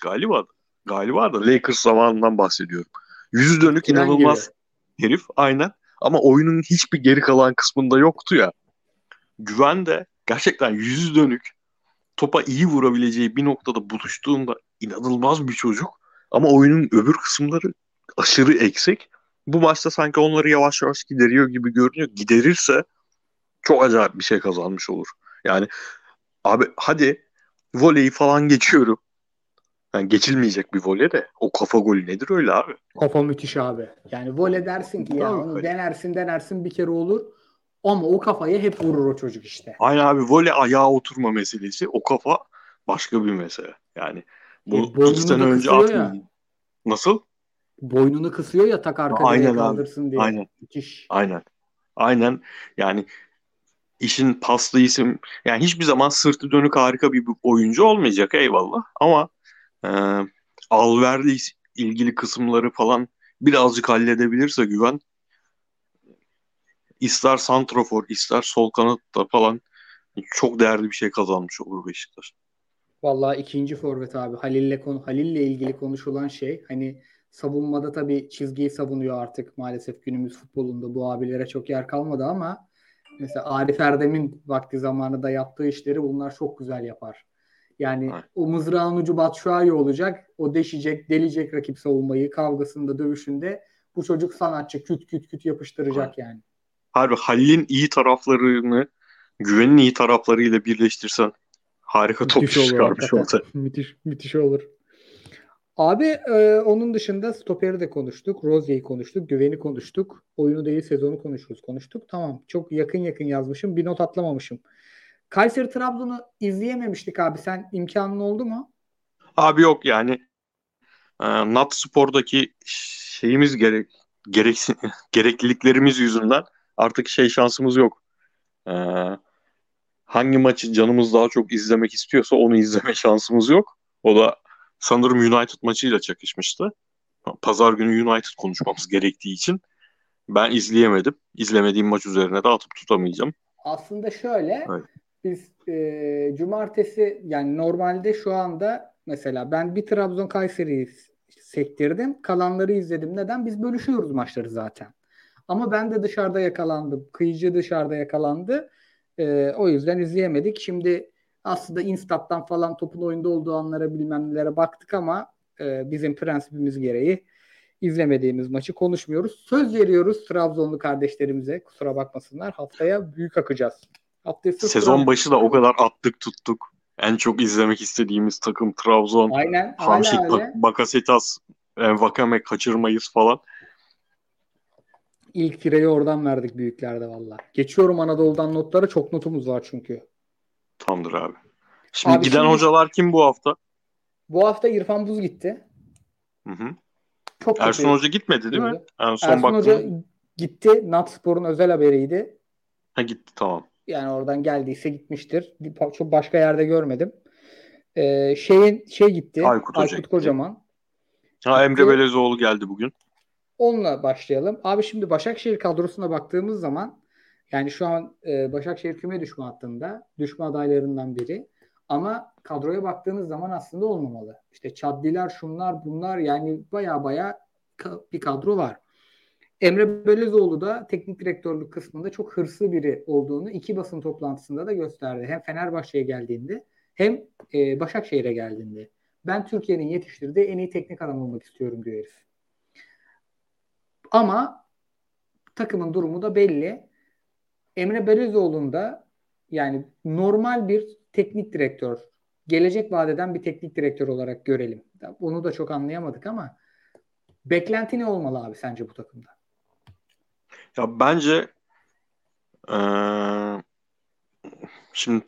galiba da Lakers zamanından bahsediyorum. Yüzü dönük inanılmaz herif aynen. Ama oyunun hiçbir geri kalan kısmında yoktu ya. Güven de gerçekten yüzü dönük topa iyi vurabileceği bir noktada buluştuğunda inanılmaz bir çocuk. Ama oyunun öbür kısımları aşırı eksik. Bu maçta sanki onları yavaş yavaş gideriyor gibi görünüyor. Giderirse çok acayip bir şey kazanmış olur. Yani abi hadi voleyi falan geçiyorum. Yani geçilmeyecek bir voley de. O kafa golü nedir öyle abi? Kafa müthiş abi. Yani voley dersin ki ya yani onu denersin bir kere olur. Ama o kafayı hep vurur o çocuk işte. Aynen abi, voley ayağa oturma meselesi. O kafa başka bir mesele. Yani bu 30 sene önce atmıyor. Nasıl? Boynunu kısıyor ya, tak arkaya kaldırsın diye. Aynen. Müthiş. Aynen. Yani işin paslı isim. Yani hiçbir zaman sırtı dönük harika bir oyuncu olmayacak eyvallah. Ama alverli ilgili kısımları falan birazcık halledebilirse Güven, ister santrafor ister sol kanatta falan çok değerli bir şey kazanmış olur Beşiktaş. Vallahi ikinci forvet abi Halil'le ilgili konuşulan şey, hani savunmada tabii çizgiyi savunuyor artık maalesef günümüz futbolunda, bu abilere çok yer kalmadı ama mesela Arif Erdem'in vakti zamanında yaptığı işleri bunlar çok güzel yapar. Yani evet, o mızrağın ucu Batshuayi olacak. O deşecek, delecek rakip savunmayı kavgasında, dövüşünde. Bu çocuk sanatçı, küt yapıştıracak evet. Yani. Harbi Halil'in iyi taraflarını Güven'in iyi taraflarıyla birleştirsen harika müthiş top çıkarmış oldu. müthiş olur. Abi onun dışında stoperi de konuştuk. Rozier'i konuştuk. Güven'i konuştuk. Oyunu değil sezonu konuştuk. Tamam. Çok yakın yazmışım. Bir not atlamamışım. Kayseri Trabzon'u izleyememiştik abi. Sen imkanın oldu mu? Abi yok yani. Nat Spor'daki şeyimiz gerekliliklerimiz yüzünden artık şansımız yok. Hangi maçı canımız daha çok izlemek istiyorsa onu izleme şansımız yok. O da sanırım United maçıyla çakışmıştı. Pazar günü United konuşmamız gerektiği için ben izleyemedim. İzlemediğim maç üzerine de atıp tutamayacağım. Aslında şöyle, evet. Biz cumartesi, yani normalde şu anda mesela ben bir Trabzon Kayseri'yi sektirdim. Kalanları izledim. Neden? Biz bölüşüyoruz maçları zaten. Ama ben de dışarıda yakalandım. Kıyıcı dışarıda yakalandı. O yüzden izleyemedik. Şimdi aslında Instat'tan falan topun oyunda olduğu anlara bilmem nelere baktık ama bizim prensibimiz gereği izlemediğimiz maçı konuşmuyoruz. Söz veriyoruz Trabzonlu kardeşlerimize. Kusura bakmasınlar. Haftaya büyük akacağız. Sezon başı da o kadar attık tuttuk. En çok izlemek istediğimiz takım Trabzon. Aynen. Hamşik, Bakasetas, Vakame kaçırmayız falan. İlk kireyi oradan verdik büyüklerde valla. Geçiyorum Anadolu'dan notlara. Çok notumuz var çünkü. Tamamdır abi. Şimdi abi giden hocalar kim bu hafta? Bu hafta İrfan Buz gitti. Hı. Çok Ersun Hoca gitmedi değil mi? Yani son Ersun Hoca gitti. Natspor'un özel haberiydi. Ha gitti, tamam. Yani oradan geldiyse gitmiştir. Çok başka yerde görmedim. Gitti. Aykut Kocaman. Ha, Emre Belözoğlu geldi bugün. Onunla başlayalım. Abi şimdi Başakşehir kadrosuna baktığımız zaman yani şu an Başakşehir küme düşme hattında. Düşme adaylarından biri. Ama kadroya baktığınız zaman aslında olmamalı. İşte Çaddiler, şunlar, bunlar, yani baya bir kadro var. Emre Belözoğlu da teknik direktörlük kısmında çok hırslı biri olduğunu iki basın toplantısında da gösterdi. Hem Fenerbahçe'ye geldiğinde hem Başakşehir'e geldiğinde. Ben Türkiye'nin yetiştirdiği en iyi teknik adam olmak istiyorum diyor herif. Ama takımın durumu da belli. Emre Belözoğlu'nun da yani normal bir teknik direktör, gelecek vadeden bir teknik direktör olarak görelim. Onu da çok anlayamadık ama beklenti ne olmalı abi sence bu takımda? Ya bence şimdi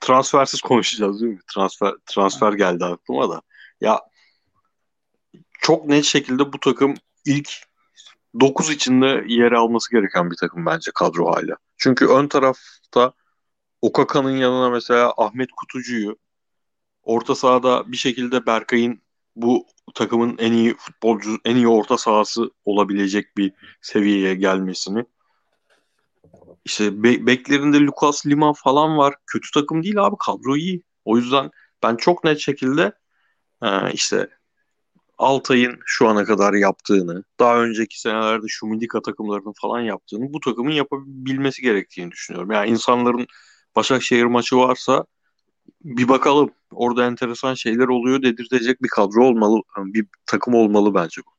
transfersiz konuşacağız değil mi? Transfer geldi aklıma da. Ya çok net şekilde bu takım ilk 9 içinde yer alması gereken bir takım bence kadro hala. Çünkü ön tarafta Okaka'nın yanına mesela Ahmet Kutucu'yu, orta sahada bir şekilde Berkay'ın bu takımın en iyi futbolcu, en iyi orta sahası olabilecek bir seviyeye gelmesini. İşte beklerinde Lucas Lima falan var. Kötü takım değil abi, kadro iyi. O yüzden ben çok net şekilde işte Altay'ın şu ana kadar yaptığını, daha önceki senelerde şu Midika takımlarının falan yaptığını bu takımın yapabilmesi gerektiğini düşünüyorum. Yani insanların Başakşehir maçı varsa bir bakalım, orada enteresan şeyler oluyor dedirtecek bir kadro olmalı, bir takım olmalı bence bu.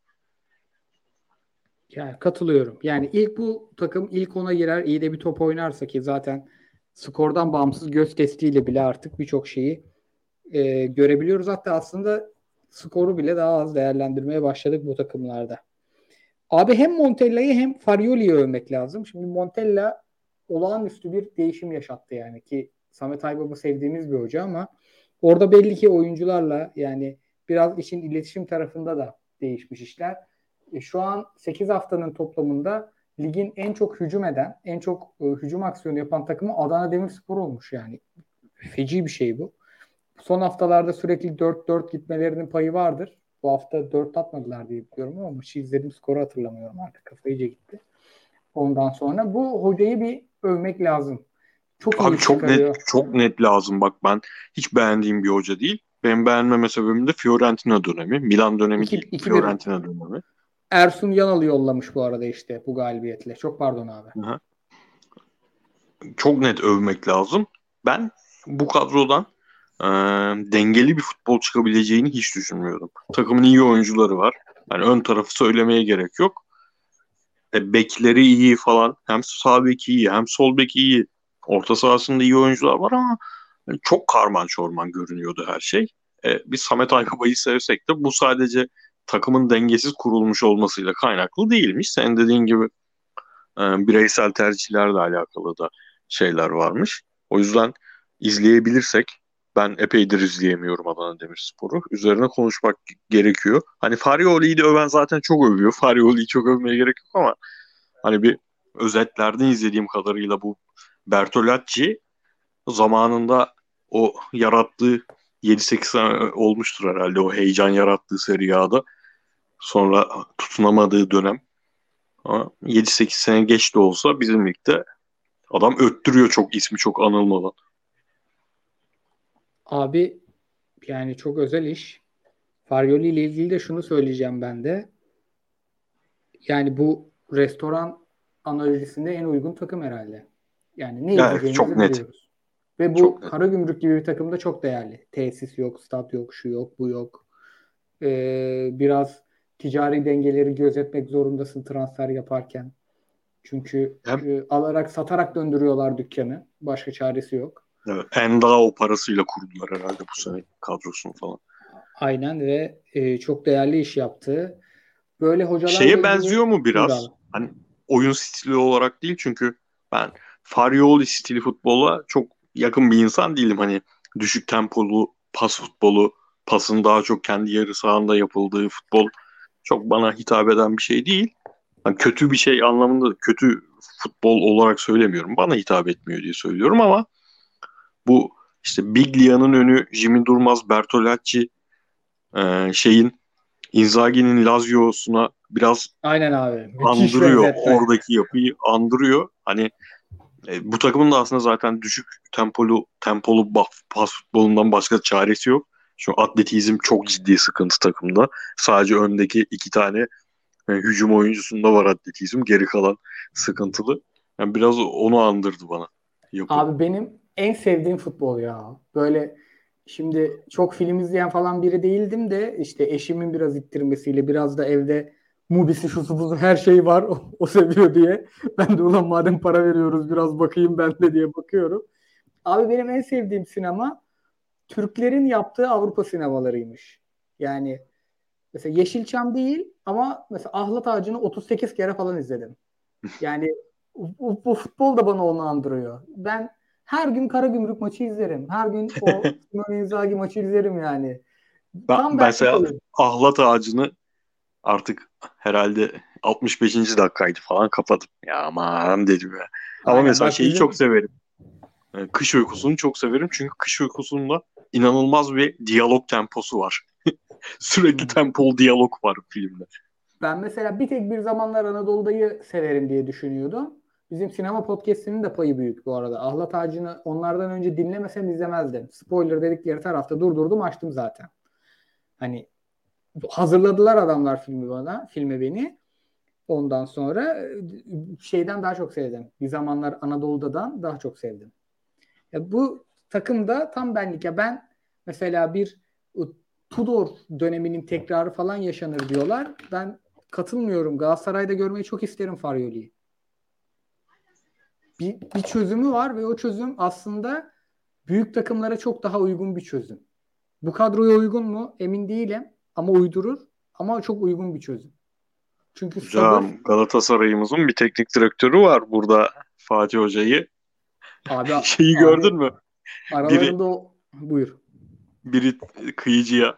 Yani katılıyorum. Yani ilk bu takım ilk ona girer, iyi de bir top oynarsa ki zaten skordan bağımsız göz testiyle bile artık birçok şeyi görebiliyoruz. Hatta aslında skoru bile daha az değerlendirmeye başladık bu takımlarda. Abi hem Montella'yı hem Farioli'yi övmek lazım. Şimdi Montella olağanüstü bir değişim yaşattı yani ki Samet Aybab'ı sevdiğimiz bir hoca ama orada belli ki oyuncularla yani biraz işin iletişim tarafında da değişmiş işler. Şu an 8 haftanın toplamında ligin en çok hücum eden, en çok hücum aksiyonu yapan takımı Adana Demirspor olmuş yani. Feci bir şey bu. Son haftalarda sürekli 4-4 gitmelerinin payı vardır. Bu hafta 4 atmadılar diye biliyorum ama maçı izledim, skoru hatırlamıyorum artık. Kafa iyice gitti. Ondan sonra bu hocayı bir övmek lazım. Çok abi çok net lazım. Bak ben hiç beğendiğim bir hoca değil. Benim beğenmeme sebebim de Fiorentina dönemi. Milan dönemi değil. Fiorentina dönemi. Ersun Yanal'ı yollamış bu arada işte bu galibiyetle. Çok pardon abi. Aha. Çok net övmek lazım. Ben bu kadrodan dengeli bir futbol çıkabileceğini hiç düşünmüyorum. Takımın iyi oyuncuları var. Yani ön tarafı söylemeye gerek yok. Bekleri iyi falan. Hem sağ bek iyi hem sol bek iyi. Orta sahasında iyi oyuncular var ama çok karman çorman görünüyordu her şey. Biz Samet Aybaba'yı sevsek de bu sadece takımın dengesiz kurulmuş olmasıyla kaynaklı değilmiş. Sen dediğin gibi bireysel tercihlerle alakalı da şeyler varmış. O yüzden izleyebilirsek, ben epeydir izleyemiyorum Adana Demirspor'u. Üzerine konuşmak gerekiyor. Hani Farioli'yi de öven zaten çok övüyor. Farioli'yi çok övmeye gerek yok ama hani bir özetlerden izlediğim kadarıyla bu Bertolacci zamanında o yarattığı 7-8 sene olmuştur herhalde o heyecan yarattığı Serie A'da. Sonra tutunamadığı dönem. Ama 7-8 sene geç de olsa bizim ligde adam öttürüyor çok ismi çok anılmadan. Abi yani çok özel iş. Farioli ile ilgili de şunu söyleyeceğim ben de. Yani bu restoran analojisinde en uygun takım herhalde. Yani ne izleyeceğimizi biliyoruz. Net. Ve bu Karagümrük gibi bir takımda çok değerli. Tesis yok, stat yok, şu yok, bu yok. Biraz ticari dengeleri gözetmek zorundasın transfer yaparken. Çünkü alarak satarak döndürüyorlar dükkanı. Başka çaresi yok. Evet, en daha o parasıyla kurdular herhalde bu sene kadrosunu falan. Aynen ve çok değerli iş yaptı. Böyle hocalar şeye benziyor mu biraz? Hani oyun stili olarak değil çünkü ben Farioli stili futbola çok yakın bir insan değilim. Hani düşük tempolu pas futbolu, pasın daha çok kendi yarı sahanda yapıldığı futbol çok bana hitap eden bir şey değil. Yani kötü bir şey anlamında kötü futbol olarak söylemiyorum. Bana hitap etmiyor diye söylüyorum ama bu işte Biglia'nın önü, Jimmy Durmaz, Bertolacci Inzaghi'nin Lazio'suna biraz aynen abi. Andırıyor. Oradaki yapıyı andırıyor. Hani bu takımın da aslında zaten düşük tempolu pas futbolundan başka çaresi yok. Şimdi atletizm çok ciddi sıkıntı takımda. Sadece öndeki iki tane hücum oyuncusunda var atletizm. Geri kalan sıkıntılı. Yani biraz onu andırdı bana. Yapı. Abi benim en sevdiğim futbol ya. Böyle şimdi çok film izleyen falan biri değildim de işte eşimin biraz ittirmesiyle biraz da evde Mubisi, şusu, buzu, her şey var. O seviyor diye. Ben de ulan madem para veriyoruz biraz bakayım ben de diye bakıyorum. Abi benim en sevdiğim sinema Türklerin yaptığı Avrupa sinemalarıymış. Yani mesela Yeşilçam değil ama mesela Ahlat Ağacı'nı 38 kere falan izledim. Yani bu futbol da bana onu andırıyor. Ben her gün Karagümrük maçı izlerim. Her gün o Ömer Erdoğan maçı izlerim yani. Ben mesela Ahlat Ağacı'nı artık herhalde 65. dakikaydı falan kapadım. Ya aman dedim ya. Ama aynen, mesela şeyi çok severim. Kış uykusunu çok severim. Çünkü kış uykusunda inanılmaz bir diyalog temposu var. Sürekli tempolu diyalog var filmde. Ben mesela bir tek bir zamanlar Anadolu'dayı severim diye düşünüyordum. Bizim sinema podcast'inin de payı büyük bu arada. Ahlat Ağacı'nı onlardan önce dinlemesem izlemezdim. Spoiler dedikleri tarafta durdurdum açtım zaten. Hani hazırladılar adamlar filmi beni. Ondan sonra şeyden daha çok sevdim. Bir zamanlar Anadolu'dan daha çok sevdim. Ya bu takım da tam benlik. Ya ben mesela bir Tudor döneminin tekrarı falan yaşanır diyorlar. Ben katılmıyorum. Galatasaray'da görmeyi çok isterim Farioli'yi. Bir çözümü var ve o çözüm aslında büyük takımlara çok daha uygun bir çözüm. Bu kadroya uygun mu? Emin değilim. ama uydurur, ama çok uygun bir çözüm. Çünkü Sabır... Galatasaray'ımızın bir teknik direktörü var burada, Fatih Hoca'yı. Abi, şeyi abi, gördün mü? Aralarında buyur. Biri Kıyıcı'ya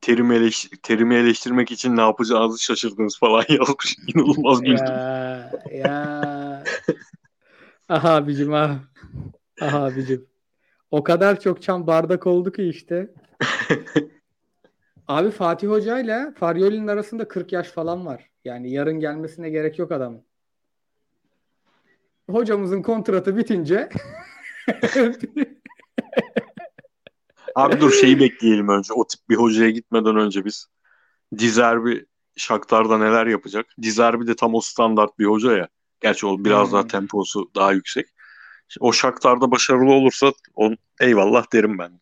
terimi eleştirmek için ne yapacağınızı şaşırdınız falan yazmış. İnanılmaz güldüm. Ya. Aha abicim ha. Aha abicim. O kadar çok çam bardak oldu ki işte. Abi Fatih Hoca ile Farioli'nin arasında 40 yaş falan var. Yani yarın gelmesine gerek yok adamın. Hocamızın kontratı bitince abi dur şeyi bekleyelim önce. O tip bir hocaya gitmeden önce biz Dizerbi Shakhtar'da neler yapacak? Dizerbi de tam o standart bir hoca ya. Gerçi o biraz daha temposu daha yüksek. O Shakhtar'da başarılı olursa eyvallah derim ben.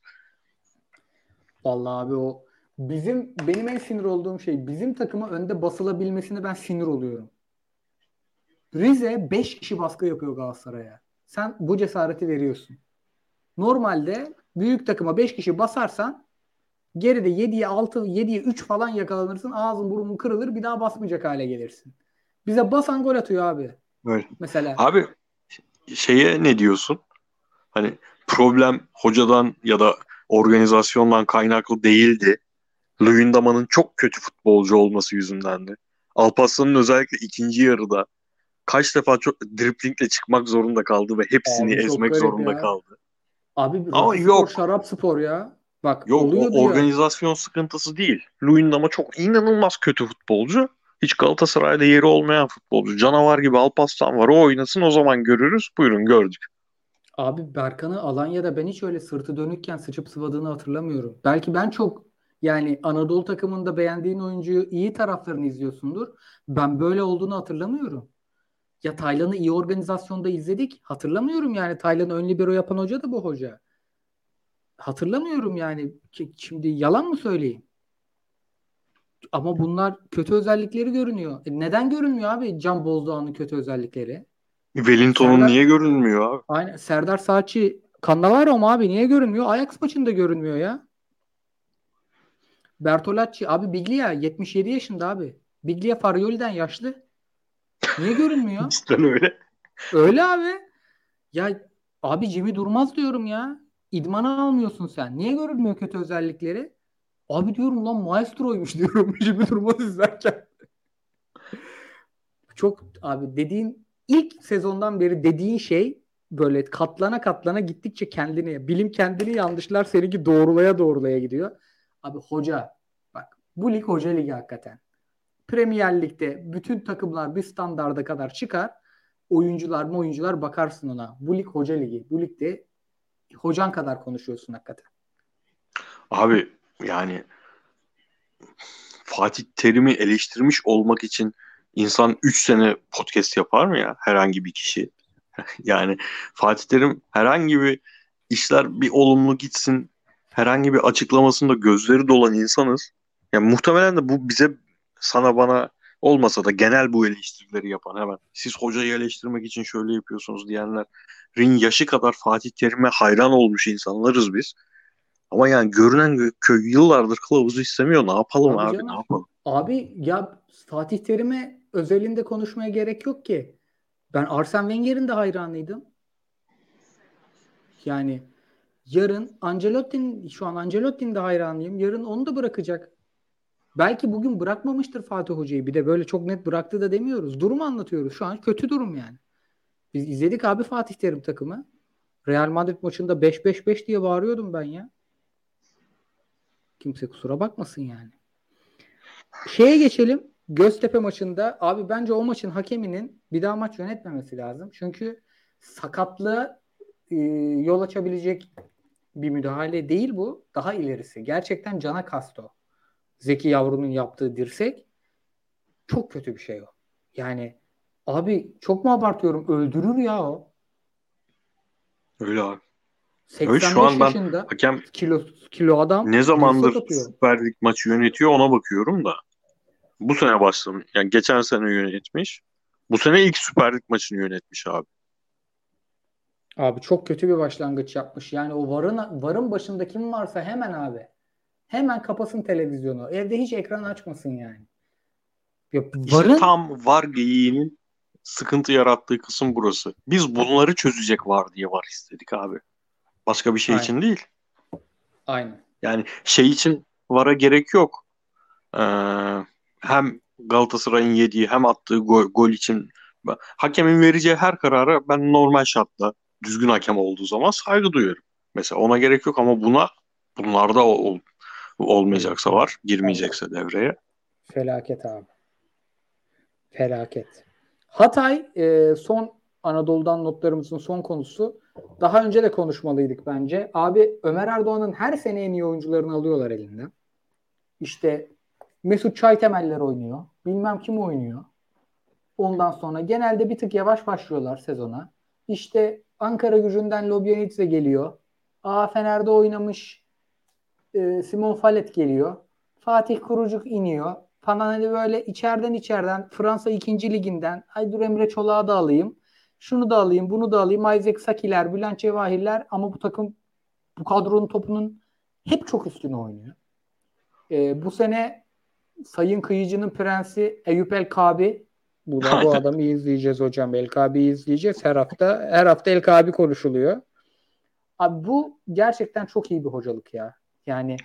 Vallahi abi o benim en sinir olduğum şey, bizim takıma önde basılabilmesine ben sinir oluyorum. Rize 5 kişi baskı yapıyor Galatasaray'a. Sen bu cesareti veriyorsun. Normalde büyük takıma 5 kişi basarsan geride 7'ye 6, 7'ye 3 falan yakalanırsın. Ağzın burnun kırılır, bir daha basmayacak hale gelirsin. Bize basan gol atıyor abi. Böyle. Mesela. Abi şeye ne diyorsun? Hani problem hocadan ya da organizasyondan kaynaklı değildi. Luyendama'nın çok kötü futbolcu olması yüzündendi. Alparslan'ın özellikle ikinci yarıda kaç defa çok driplingle çıkmak zorunda kaldı ve hepsini abi, ezmek zorunda kaldı. Abi ama yok. Şarap spor ya. Bak, yok, oluyor diyor. Organizasyon sıkıntısı değil. Luyendama çok inanılmaz kötü futbolcu. Hiç Galatasaray'da yeri olmayan futbolcu. Canavar gibi Alparslan var. O oynasın, o zaman görürüz. Buyurun, gördük. Abi Berkan'ı Alanya'da ben hiç öyle sırtı dönükken sıçıp sıvadığını hatırlamıyorum. Belki ben çok, yani Anadolu takımında beğendiğin oyuncuyu, iyi taraflarını izliyorsundur. Ben böyle olduğunu hatırlamıyorum. Ya Taylan'ı iyi organizasyonda izledik. Hatırlamıyorum yani. Taylan'ı ön libero yapan hoca da bu hoca. Hatırlamıyorum yani. Şimdi yalan mı söyleyeyim? Ama bunlar kötü özellikleri görünüyor. Neden görünmüyor abi Can Bozdoğan'ın kötü özellikleri? Wellington'un niye görünmüyor abi? Aynen. Serdar Saatçi, Cannavaro mu abi? Niye görünmüyor? Ajax maçında görünmüyor ya. Bertolacci abi, Biglia 77 yaşında abi. Biglia Farioli'den yaşlı. Niye görünmüyor? İşte öyle. Öyle abi. Ya abi Cem'i Durmaz diyorum ya. İdmana almıyorsun sen. Niye görünmüyor kötü özellikleri? Abi diyorum lan maestroymuş diyorum Cem'i Durmaz izlerken. Çok abi dediğin, ilk sezondan beri dediğin şey böyle katlana katlana gittikçe kendini, bilim kendini yanlışlar, seninki doğrulaya doğrulaya gidiyor. Abi hoca, bak bu lig hoca ligi hakikaten. Premier Lig'de bütün takımlar bir standarda kadar çıkar. Oyuncular bakarsın ona. Bu lig hoca ligi. Bu ligde hocan kadar konuşuyorsun hakikaten. Abi yani Fatih Terim'i eleştirmiş olmak için insan 3 sene podcast yapar mı ya? Herhangi bir kişi. Yani Fatih Terim herhangi bir işler bir olumlu gitsin, herhangi bir açıklamasında gözleri dolan insanız. Yani muhtemelen de bu bize, sana bana olmasa da genel bu eleştirileri yapan, hemen siz hocayı eleştirmek için şöyle yapıyorsunuz diyenlerin yaşı kadar Fatih Terim'e hayran olmuş insanlarız biz. Ama yani görünen köy yıllardır kılavuzu istemiyor. Ne yapalım abi, canım, ne yapalım? Abi ya Fatih Terim'e özelinde konuşmaya gerek yok ki. Ben Arsene Wenger'in de hayranıydım. Yani yarın şu an Ancelotti'nin de hayranıyım. Yarın onu da bırakacak. Belki bugün bırakmamıştır Fatih Hoca'yı. Bir de böyle çok net bıraktı da demiyoruz. Durumu anlatıyoruz. Şu an kötü durum yani. Biz izledik abi Fatih Terim takımı. Real Madrid maçında 5-5-5 diye bağırıyordum ben ya. Kimse kusura bakmasın yani. Şeye geçelim. Göztepe maçında abi bence o maçın hakeminin bir daha maç yönetmemesi lazım. Çünkü sakatlığa yol açabilecek bir müdahale değil bu. Daha ilerisi. Gerçekten cana kastı o. Zeki Yavru'nun yaptığı dirsek çok kötü bir şey o. Yani abi çok mu abartıyorum? Öldürür ya o. Öyle abi. 85 şu an yaşında ben hakem kilo adam. Ne zamandır Süper Lig maçı yönetiyor ona bakıyorum da. Bu sene başlamış. Yani geçen sene yönetmiş. Bu sene ilk Süper Lig maçını yönetmiş abi. Abi çok kötü bir başlangıç yapmış. Yani o varın başında kim varsa hemen abi. Hemen kapasın televizyonu. Evde hiç ekran açmasın yani. İşte tam var geyiğinin sıkıntı yarattığı kısım burası. Biz bunları çözecek var diye var istedik abi. Başka bir şey Aynen. için değil. Aynen. Yani şey için VAR'a gerek yok. Hem Galatasaray'ın yediği hem attığı gol için hakemin vereceği her karara ben normal şartla düzgün hakem olduğu zaman saygı duyuyorum. Mesela ona gerek yok ama bunlarda olmayacaksa var, girmeyecekse devreye. Felaket abi. Felaket. Hatay son Anadolu'dan notlarımızın son konusu. Daha önce de konuşmalıydık bence. Abi Ömer Erdoğan'ın her sene en iyi oyuncularını alıyorlar elinden. İşte Mesut Çaytemeller oynuyor. Bilmem kim oynuyor. Ondan sonra genelde bir tık yavaş başlıyorlar sezona. İşte Ankara Gücü'nden Lobjenitze geliyor. Fener'de oynamış Simon Fallet geliyor. Fatih Kurucuk iniyor. Pananeli böyle içeriden Fransa 2. liginden ay dur Emre Çolak'ı da alayım. Şunu da alayım, bunu da alayım. Isaac Sakiler, Bülent Cevahirler ama bu takım bu kadronun topunun hep çok üstüne oynuyor. Bu sene Sayın Kıyıcı'nın prensi Eyüp El Kabi. Burada bu adamı izleyeceğiz hocam. El Kabi'yi izleyeceğiz her hafta El Kabi konuşuluyor. Abi bu gerçekten çok iyi bir hocalık ya. Yani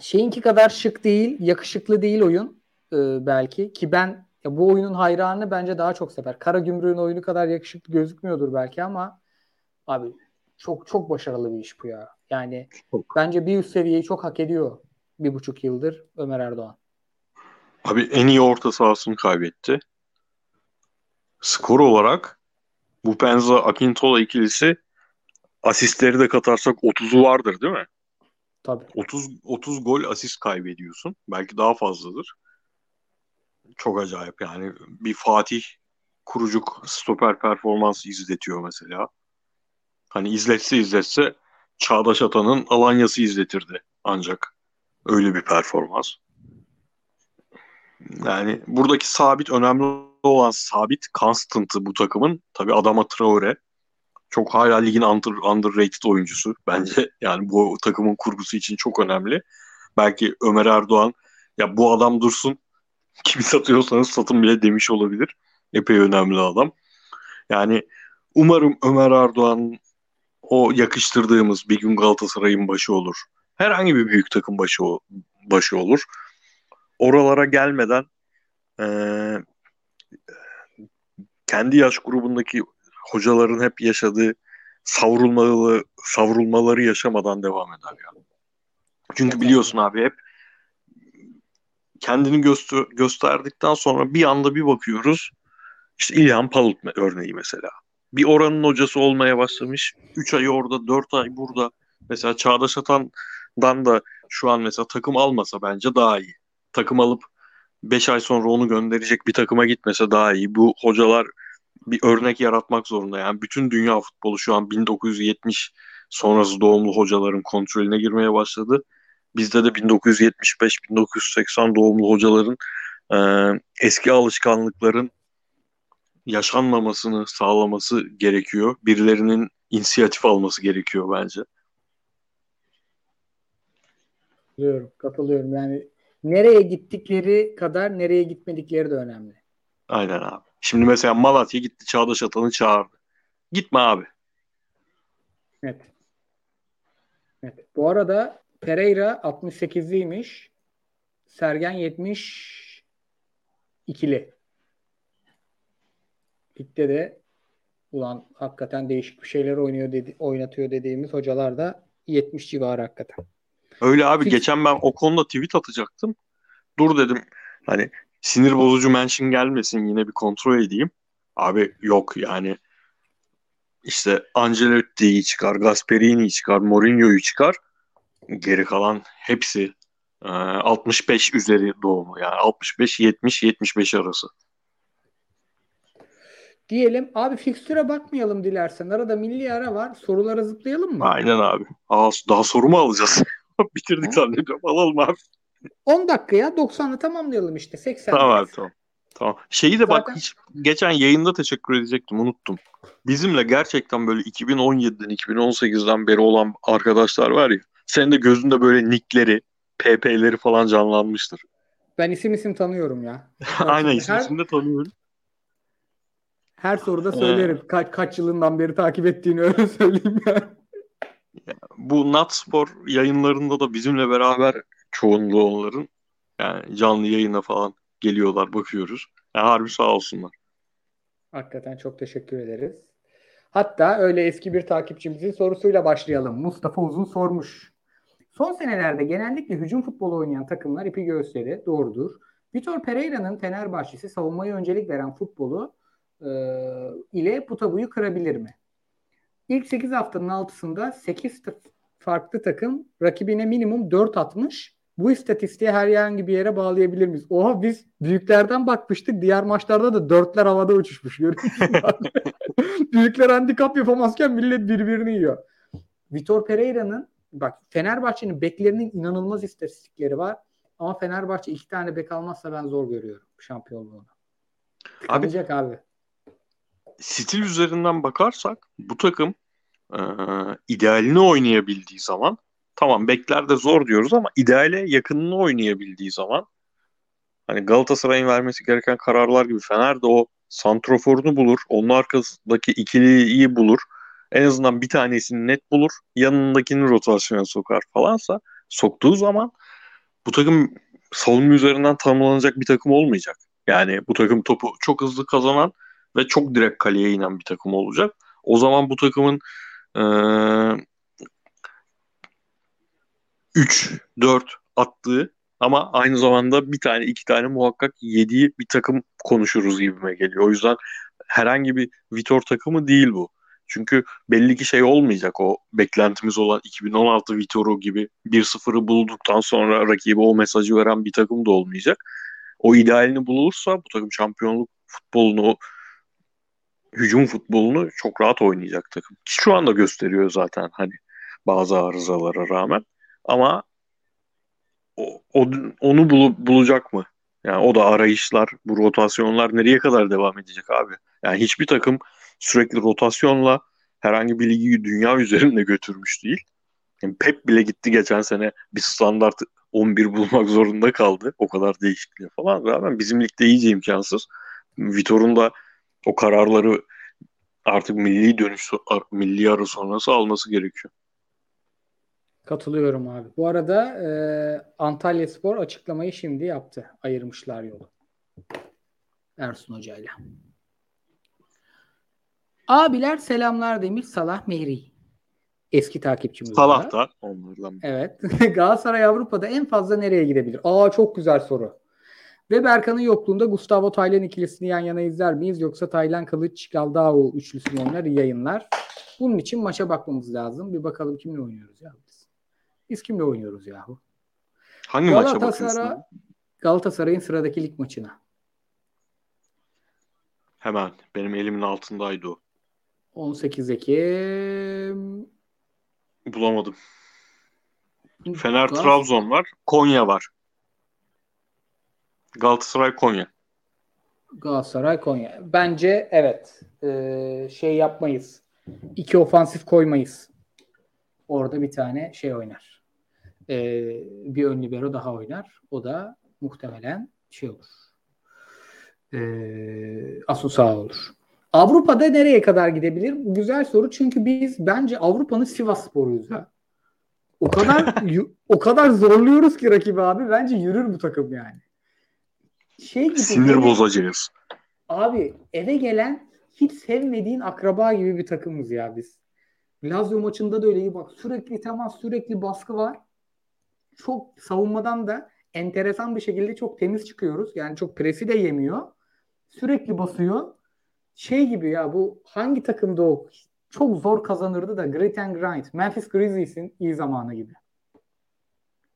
şeyinki kadar şık değil, yakışıklı değil oyun belki ki ben bu oyunun hayranını bence daha çok sever. Karagümrük'ün oyunu kadar yakışıklı gözükmüyordur belki ama abi çok çok başarılı bir iş bu ya. Yani bence bir üst seviyeyi çok hak ediyor 1,5 yıldır Ömer Erdoğan. Abi en iyi orta sahasını kaybetti. Skor olarak bu Penza Akintola ikilisi asistleri de katarsak 30'u vardır değil mi? Tabii. 30 gol asist kaybediyorsun. Belki daha fazladır. Çok acayip yani. Bir Fatih Kurucuk stoper performansı izletiyor mesela. Hani izletse Çağdaş Atan'ın Alanya'sı izletirdi ancak. Öyle bir performans. Yani buradaki önemli olan Constant'ı bu takımın. Tabii Adama Traore. Çok hala ligin underrated oyuncusu bence. Yani bu takımın kurgusu için çok önemli. Belki Ömer Erdoğan ya bu adam dursun kimi satıyorsanız satın bile demiş olabilir. Epey önemli adam. Yani umarım Ömer Erdoğan o yakıştırdığımız bir gün Galatasaray'ın başı olur. Herhangi bir büyük takım başı olur. Oralara gelmeden kendi yaş grubundaki hocaların hep yaşadığı savrulmaları yaşamadan devam eder yani. Çünkü biliyorsun abi hep kendini gösterdikten sonra bir anda bir bakıyoruz. İşte İlhan Palut örneği mesela. Bir oranın hocası olmaya başlamış. 3 ay orada, 4 ay burada. Mesela Çağdaş Atan'dan da şu an mesela takım almasa bence daha iyi. Takım alıp 5 ay sonra onu gönderecek bir takıma gitmese daha iyi. Bu hocalar bir örnek yaratmak zorunda. Yani bütün dünya futbolu şu an 1970 sonrası doğumlu hocaların kontrolüne girmeye başladı. Bizde de 1975-1980 doğumlu hocaların eski alışkanlıkların yaşanmamasını sağlaması gerekiyor. Birilerinin inisiyatif alması gerekiyor bence. Katılıyorum. Yani nereye gittikleri kadar nereye gitmedikleri de önemli. Aynen abi. Şimdi mesela Malatya gitti Çağdaş Atan'ı çağırdı. Gitme abi. Evet. Bu arada Pereira 68'liymiş. Sergen 72'li. Ligde de ulan hakikaten değişik bir şeyler oynatıyor dediğimiz hocalar da 70 civarı hakikaten. Öyle abi. Geçen ben o konuda tweet atacaktım. Dur dedim. Hani sinir bozucu mention gelmesin yine bir kontrol edeyim. Abi yok yani işte Ancelotti'yi çıkar, Gasperini'yi çıkar, Mourinho'yu çıkar. Geri kalan hepsi 65 üzeri doğumlu yani 65-70-75 arası. Diyelim abi fikstüre bakmayalım dilersen. Arada milli ara var. Sorulara zıplayalım mı? Aynen abi. Daha soru mu alacağız? Bitirdik zannediyorum. Alalım abi. 10 dakikaya 90'la tamamlayalım işte. 80. Tamam abi tamam. Şeyi de zaten... bak hiç geçen yayında teşekkür edecektim unuttum. Bizimle gerçekten böyle 2017'den 2018'den beri olan arkadaşlar var ya. Senin de gözünde böyle nickleri, PP'leri falan canlanmıştır. Ben isim tanıyorum ya. Aynen isim de tanıyorum. Her soruda söylerim. Kaç yılından beri takip ettiğini öyle söyleyeyim ya. Bu Natspor yayınlarında da bizimle beraber çoğunluğu onların. Yani canlı yayına falan geliyorlar, bakıyoruz. Yani harbi sağ olsunlar. Hakikaten çok teşekkür ederiz. Hatta öyle eski bir takipçimizin sorusuyla başlayalım. Mustafa Uzun sormuş. Son senelerde genellikle hücum futbolu oynayan takımlar ipi göğüsledi. Doğrudur. Vitor Pereira'nın Fenerbahçe'si savunmaya öncelik veren futbolu ile bu tabuyu kırabilir mi? İlk 8 haftanın 6'sında 8 farklı takım rakibine minimum 4 atmış. Bu istatistiği herhangi bir yere bağlayabilir miyiz? Oha, biz büyüklerden bakmıştık. Diğer maçlarda da 4'ler havada uçuşmuş. Büyükler handikap yapamazken millet birbirini yiyor. Vitor Pereira'nın, bak, Fenerbahçe'nin beklerinin inanılmaz istatistikleri var. Ama Fenerbahçe 2 tane bek almazsa ben zor görüyorum şampiyonluğunu. Tıkanacak abi. Stil üzerinden bakarsak bu takım idealini oynayabildiği zaman, tamam bekler de zor diyoruz ama ideale yakınını oynayabildiği zaman, hani Galatasaray'ın vermesi gereken kararlar gibi Fener de o santroforunu bulur. Onun arkasındaki ikiliyi bulur. En azından bir tanesini net bulur. Yanındakini rotasyona sokar falansa, soktuğu zaman bu takım savunma üzerinden tanımlanacak bir takım olmayacak. Yani bu takım topu çok hızlı kazanan ve çok direkt kaleye inen bir takım olacak. O zaman bu takımın 3-4 attığı ama aynı zamanda bir tane iki tane muhakkak yediği bir takım konuşuruz gibime geliyor. O yüzden herhangi bir Vitor takımı değil bu. Çünkü belli ki şey olmayacak, o beklentimiz olan 2016 Vitor'u gibi 1-0'ı bulduktan sonra rakibe o mesajı veren bir takım da olmayacak. O idealini bulursa bu takım şampiyonluk futbolunu, hücum futbolunu çok rahat oynayacak takım. Ki şu anda gösteriyor zaten hani bazı arızalara rağmen. Ama onu bulacak mı? Yani o da arayışlar, bu rotasyonlar nereye kadar devam edecek abi? Yani hiçbir takım sürekli rotasyonla herhangi bir ligi dünya üzerinde götürmüş değil. Yani Pep bile gitti geçen sene, bir standart 11 bulmak zorunda kaldı. O kadar değişikliğe falan rağmen bizim ligde iyice imkansız. Vitor'un da o kararları artık milli ara sonrası alması gerekiyor. Katılıyorum abi. Bu arada Antalyaspor açıklamayı şimdi yaptı. Ayırmışlar yolu. Ersun Hoca'yla. Abiler selamlar demiş Salah Mehri. Eski takipçimiz. Salah da onlardan. Evet. Galatasaray Avrupa'da en fazla nereye gidebilir? Aa, çok güzel soru. Ve Berkan'ın yokluğunda Gustavo Taylan ikilisini yan yana izler miyiz? Yoksa Taylan Kılıç Galdao üçlüsünü onlar yayınlar. Bunun için maça bakmamız lazım. Bir bakalım kimle oynuyoruz ya biz. Biz kimle oynuyoruz yahu? Hangi maça bakıyorsun? Galatasaray'ın sıradaki lig maçına. Hemen. Benim elimin altındaydı o. 18 Ekim. Bulamadım. Fener Trabzon var. Konya var. Galatasaray Konya. Bence evet. Şey yapmayız. 2 ofansif koymayız. Orada bir tane şey oynar. Bir ön libero daha oynar. O da muhtemelen şey olur. Asus'a olur. Avrupa'da nereye kadar gidebilir? Güzel soru. Çünkü biz bence Avrupa'nın Sivasspor'uyuz ha. O kadar zorluyoruz ki rakibi abi. Bence yürür bu takım yani. Gibi, sinir bozacağız. Abi eve gelen hiç sevmediğin akraba gibi bir takımız ya biz. Lazio maçında da öyle, bak, sürekli temas, sürekli baskı var. Çok savunmadan da enteresan bir şekilde çok temiz çıkıyoruz. Yani çok presi de yemiyor. Sürekli basıyor. Gibi ya, bu hangi takımda o? Çok zor kazanırdı da, grit and grind. Memphis Grizzlies'in iyi zamanı gibi.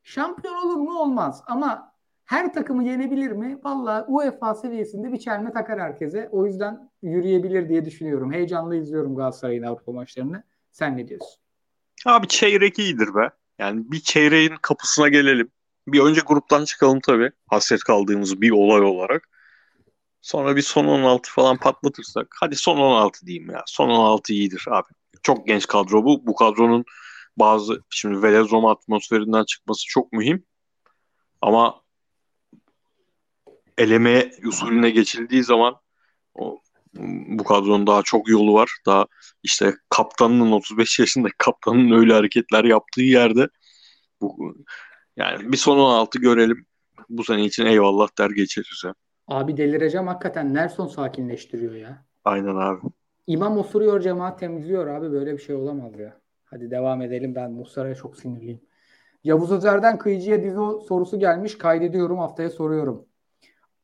Şampiyon olur mu? Olmaz. Ama her takımı yenebilir mi? Vallahi UEFA seviyesinde bir çelme takar herkese. O yüzden yürüyebilir diye düşünüyorum. Heyecanlı izliyorum Galatasaray'ın Avrupa maçlarını. Sen ne diyorsun? Abi çeyrek iyidir be. Yani bir çeyreğin kapısına gelelim. Bir önce gruptan çıkalım tabii. Hasret kaldığımız bir olay olarak. Sonra bir son 16 falan patlatırsak. Hadi son 16 diyeyim ya. Son 16 iyidir abi. Çok genç kadro bu. Bu kadronun bazı şimdi Velezoma atmosferinden çıkması çok mühim. Ama eleme usulüne geçildiği zaman bu kadronun daha çok yolu var. Daha işte kaptanının 35 yaşındaki kaptanın öyle hareketler yaptığı yerde yani bir son 16 görelim. Bu sene için eyvallah der geçeriz ya. Abi delireceğim hakikaten. Nelson sakinleştiriyor ya. Aynen abi. İmam osuruyor, cemaat temizliyor abi. Böyle bir şey olamaz ya. Hadi devam edelim. Ben Muslera'ya çok sinirliyim. Yavuz Özer'den Kıyıcı'ya dizi sorusu gelmiş. Kaydediyorum, haftaya soruyorum.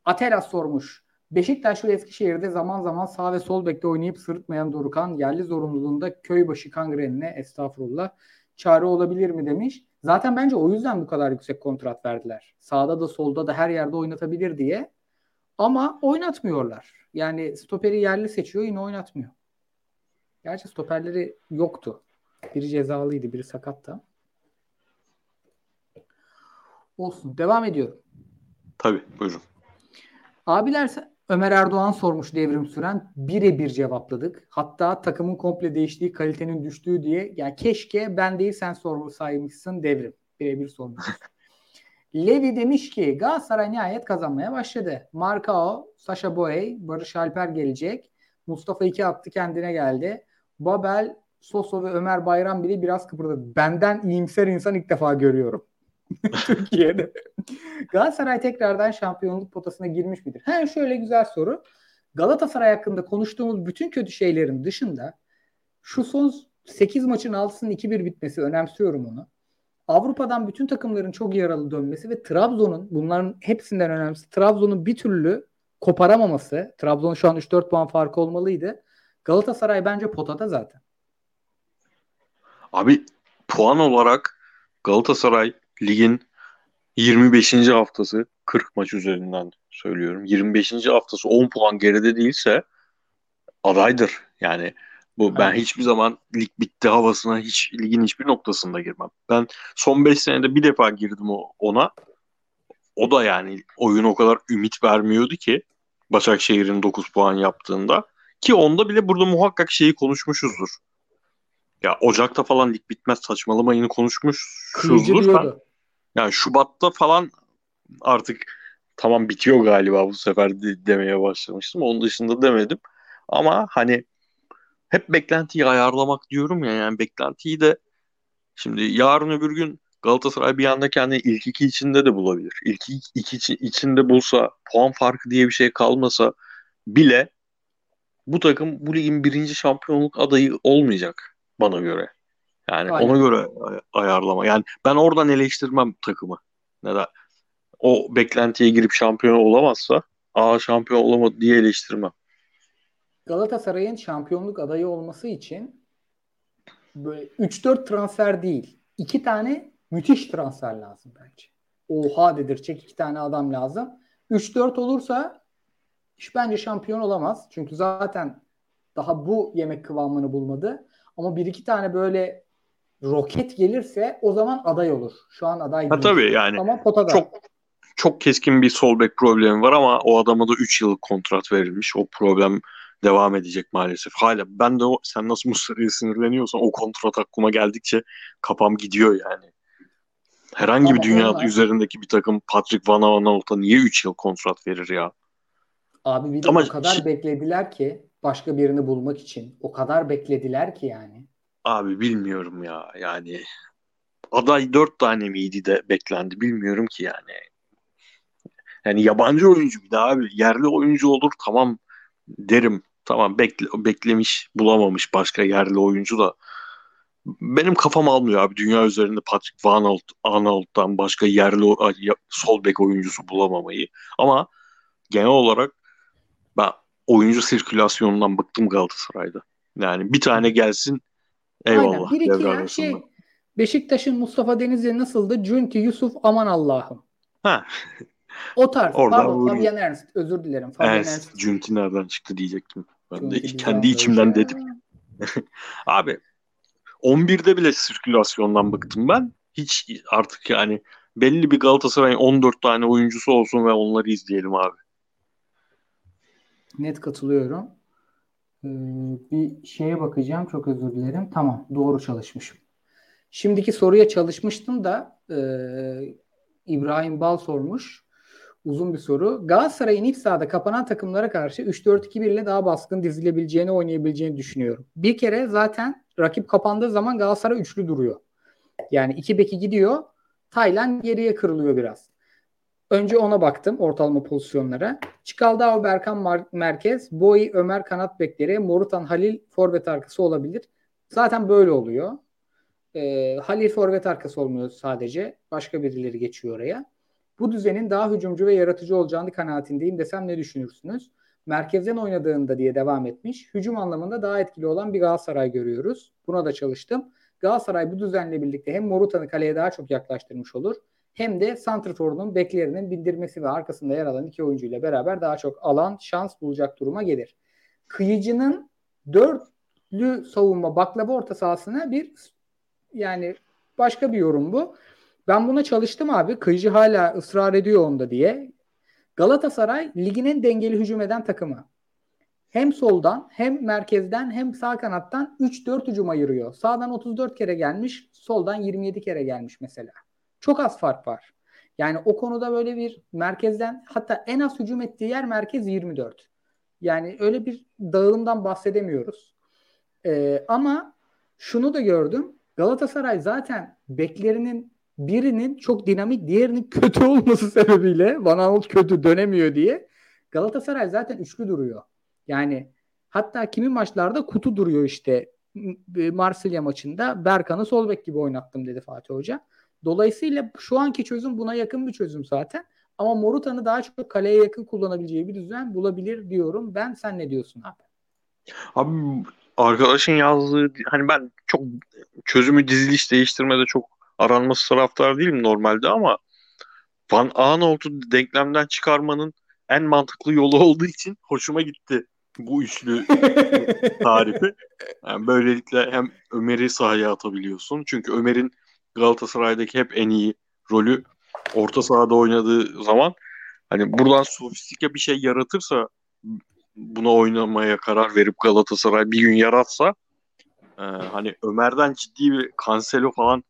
Atelas sormuş. Beşiktaş ve Eskişehir'de zaman zaman sağ ve sol bekte oynayıp sırıtmayan Dorukhan yerli zorunluluğunda köybaşı kangrenine estağfurullah çare olabilir mi demiş. Zaten bence o yüzden bu kadar yüksek kontrat verdiler. Sağda da solda da her yerde oynatabilir diye. Ama oynatmıyorlar. Yani stoperi yerli seçiyor, yine oynatmıyor. Gerçi stoperleri yoktu. Biri cezalıydı, biri sakattı. Olsun. Devam ediyorum. Tabii, buyurun. Abiler, Ömer Erdoğan sormuş devrim süren. Birebir cevapladık. Hatta takımın komple değiştiği, kalitenin düştüğü diye. Yani keşke ben değil sen saymışsın devrim. Birebir sormuş. Levi demiş ki Galatasaray nihayet kazanmaya başladı. Marcao, Sasha Boey, Barış Alper gelecek. Mustafa 2 attı, kendine geldi. Babel, Soso ve Ömer Bayram bile biraz kıpırdadı. Benden iyimser insan ilk defa görüyorum. Türkiye'de. Galatasaray tekrardan şampiyonluk potasına girmiş midir? He, şöyle güzel soru. Galatasaray hakkında konuştuğumuz bütün kötü şeylerin dışında şu son 8 maçın 6'sının 2-1 bitmesi, önemsiyorum onu. Avrupa'dan bütün takımların çok yaralı dönmesi ve Trabzon'un, bunların hepsinden önemlisi, Trabzon'un bir türlü koparamaması. Trabzon şu an 3-4 puan farkı olmalıydı. Galatasaray bence potada zaten. Abi puan olarak Galatasaray ligin 25. haftası, 40 maç üzerinden söylüyorum. 25. haftası 10 puan geride değilse adaydır. Yani bu, ben hiçbir zaman lig bitti havasına hiç, ligin hiçbir noktasında girmem. Ben son 5 senede bir defa girdim ona. O da yani oyun o kadar ümit vermiyordu ki Başakşehir'in 9 puan yaptığında, ki onda bile burada muhakkak şeyi konuşmuşuzdur. Ya Ocak'ta falan lig bitmez saçmalamayını konuşmuşuzdur. Yani Şubat'ta falan artık tamam bitiyor galiba bu sefer demeye başlamıştım. Onun dışında demedim. Ama hani hep beklentiyi ayarlamak diyorum ya, yani beklentiyi de şimdi yarın öbür gün Galatasaray bir anda kendini ilk iki içinde de bulabilir. İlk iki içinde bulsa, puan farkı diye bir şey kalmasa bile bu takım bu ligin birinci şampiyonluk adayı olmayacak bana göre. Yani aynen. Ona göre ayarlama. Yani ben oradan eleştirmem takımı. Neden? O beklentiye girip şampiyon olamazsa şampiyon olamadı diye eleştirmem. Galatasaray'ın şampiyonluk adayı olması için böyle 3-4 transfer değil, 2 tane müthiş transfer lazım bence. Oha dedirtecek 2 tane adam lazım. 3-4 olursa iş bence şampiyon olamaz. Çünkü zaten daha bu yemek kıvamını bulmadı. Ama 1-2 tane böyle roket gelirse o zaman aday olur. Şu an aday değil. Tabii yani. Ama potada. Çok keskin bir sol bek problemi var ama o adama da 3 yıllık kontrat verilmiş. O problem devam edecek maalesef. Hala ben de sen nasıl Muslera'ya sinirleniyorsan o kontrat aklıma geldikçe kafam gidiyor yani. Herhangi bir dünya üzerindeki bir takım Patrick Van Aanholt'a niye 3 yıl kontrat verir ya? Abi bir de o kadar beklediler ki başka birini bulmak için. O kadar beklediler ki yani. Abi bilmiyorum ya yani. Aday 4 tane miydi de beklendi, bilmiyorum ki yani. Yani yabancı oyuncu bir de abi. Yerli oyuncu olur tamam derim. Tamam beklemiş, bulamamış başka yerli oyuncu da. Benim kafam almıyor abi. Dünya üzerinde Patrick Van Aanholt'tan başka yerli sol bek oyuncusu bulamamayı. Ama genel olarak ben oyuncu sirkülasyonundan bıktım Galatasaray'da. Yani bir tane gelsin eyvallah. Aynen. Bir iki her şey. Beşiktaş'ın Mustafa Denizli nasıldı? Cünti, Yusuf, aman Allah'ım. Ha. O tarz. Pardon, Fabian Ernst. Özür dilerim. Ernst. Cünti nereden çıktı diyecektim. Ben Cünti de kendi içimden dedim. Abi 11'de bile sirkülasyondan bıktım ben. Hiç artık yani belli bir Galatasaray'ın 14 tane oyuncusu olsun ve onları izleyelim abi. Net katılıyorum. Bir şeye bakacağım. Çok özür dilerim. Tamam. Doğru çalışmışım. Şimdiki soruya çalışmıştım da İbrahim Bal sormuş. Uzun bir soru. Galatasaray'ın iç sahada kapanan takımlara karşı 3-4-2-1 ile daha baskın dizilebileceğini, oynayabileceğini düşünüyorum. Bir kere zaten rakip kapandığı zaman Galatasaray üçlü duruyor. Yani iki beki gidiyor. Taylan geriye kırılıyor biraz. Önce ona baktım ortalama pozisyonlara. Çikaldao, Berkan merkez, Boyi, Ömer kanat bekleri, Morutan, Halil forvet arkası olabilir. Zaten böyle oluyor. Halil forvet arkası olmuyor sadece. Başka birileri geçiyor oraya. Bu düzenin daha hücumcu ve yaratıcı olacağını kanaatindeyim desem ne düşünürsünüz? Merkezden oynadığında diye devam etmiş. Hücum anlamında daha etkili olan bir Galatasaray görüyoruz. Buna da çalıştım. Galatasaray bu düzenle birlikte hem Morutan'ı kaleye daha çok yaklaştırmış olur, hem de santraforunun beklerinin bindirmesi ve arkasında yer alan iki oyuncuyla beraber daha çok alan, şans bulacak duruma gelir. Kıyıcı'nın dörtlü savunma baklava orta sahasına bir, yani başka bir yorum bu. Ben buna çalıştım abi. Kıyıcı hala ısrar ediyor onda diye. Galatasaray ligin en dengeli hücum eden takımı. Hem soldan, hem merkezden, hem sağ kanattan 3-4 hücum ayırıyor. Sağdan 34 kere gelmiş, soldan 27 kere gelmiş mesela. Çok az fark var. Yani o konuda böyle bir merkezden, hatta en az hücum ettiği yer merkez 24. Yani öyle bir dağılımdan bahsedemiyoruz. Ama şunu da gördüm. Galatasaray zaten beklerinin birinin çok dinamik, diğerinin kötü olması sebebiyle, Van Aanholt kötü dönemiyor diye, Galatasaray zaten üçlü duruyor. Yani hatta kimi maçlarda kutu duruyor işte. Marsilya maçında Berkan'ı sol bek gibi oynattım dedi Fatih Hoca. Dolayısıyla şu anki çözüm buna yakın bir çözüm zaten. Ama Morutan'ı daha çok kaleye yakın kullanabileceği bir düzen bulabilir diyorum. Ben, sen ne diyorsun abi? Abi arkadaşın yazdığı, hani ben çok çözümü diziliş değiştirmede çok aranması taraftar değilim normalde, ama Van Aanholt'u denklemden çıkarmanın en mantıklı yolu olduğu için hoşuma gitti bu üçlü tarifi. Yani böylelikle hem Ömer'i sahaya atabiliyorsun. Çünkü Ömer'in Galatasaray'daki hep en iyi rolü orta sahada oynadığı zaman, hani buradan sofistike bir şey yaratırsa, buna oynamaya karar verip Galatasaray bir gün yaratsa, hani Ömer'den ciddi bir Cancelo falan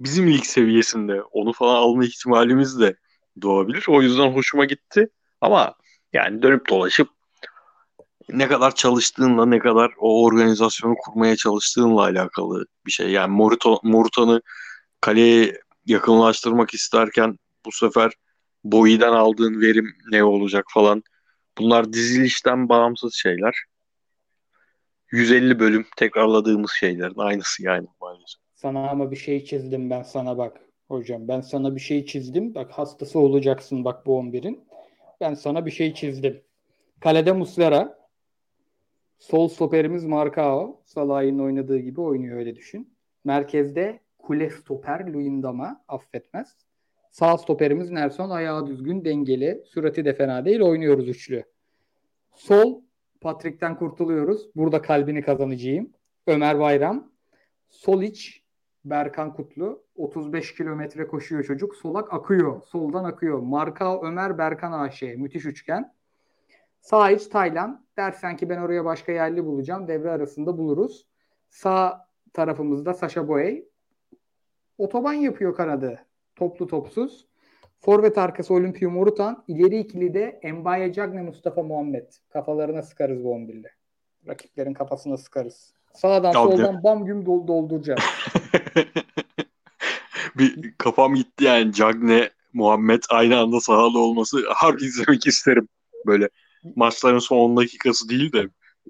bizim lig seviyesinde onu falan alma ihtimalimiz de doğabilir. O yüzden hoşuma gitti. Ama yani dönüp dolaşıp ne kadar çalıştığınla, ne kadar o organizasyonu kurmaya çalıştığınla alakalı bir şey. Yani Morutan'ı kaleye yakınlaştırmak isterken bu sefer Boyi'den aldığın verim ne olacak falan. Bunlar dizilişten bağımsız şeyler. 150 bölüm tekrarladığımız şeylerin aynısı yani maalesef. Sana ama bir şey çizdim ben sana bak. Hocam ben sana bir şey çizdim. Bak hastası olacaksın bak bu 11'in. Ben sana bir şey çizdim. Kalede Muslera. Sol stoperimiz Marcao. Salah'ın oynadığı gibi oynuyor, öyle düşün. Merkezde kule stoper Luyendama. Affetmez. Sağ stoperimiz Nelson. Ayağı düzgün, dengeli. Sürati de fena değil. Oynuyoruz üçlü. Sol Patrick'ten kurtuluyoruz. Burada kalbini kazanacağım. Ömer Bayram. Sol iç Berkan Kutlu. 35 kilometre koşuyor çocuk. Solak akıyor. Soldan akıyor. Marcao, Ömer, Berkan AŞ. Müthiş üçgen. Sağ iç Taylan. Dersen ki ben oraya başka yerli bulacağım. Devre arasında buluruz. Sağ tarafımızda Sasha Boey. Otoban yapıyor kanadı. Toplu topsuz. Forvet arkası Olimpio Morutan. İleri ikili de Mbaye Cagne, Mustafa Muhammed. Kafalarına sıkarız bu 11'le. Rakiplerin kafasına sıkarız. Sağdan soldan bam güm dolduracağız. Bir kafam gitti yani. Cagne, Muhammed aynı anda sahada olması. Harbi izlemek isterim. Böyle maçların son 10 dakikası değil de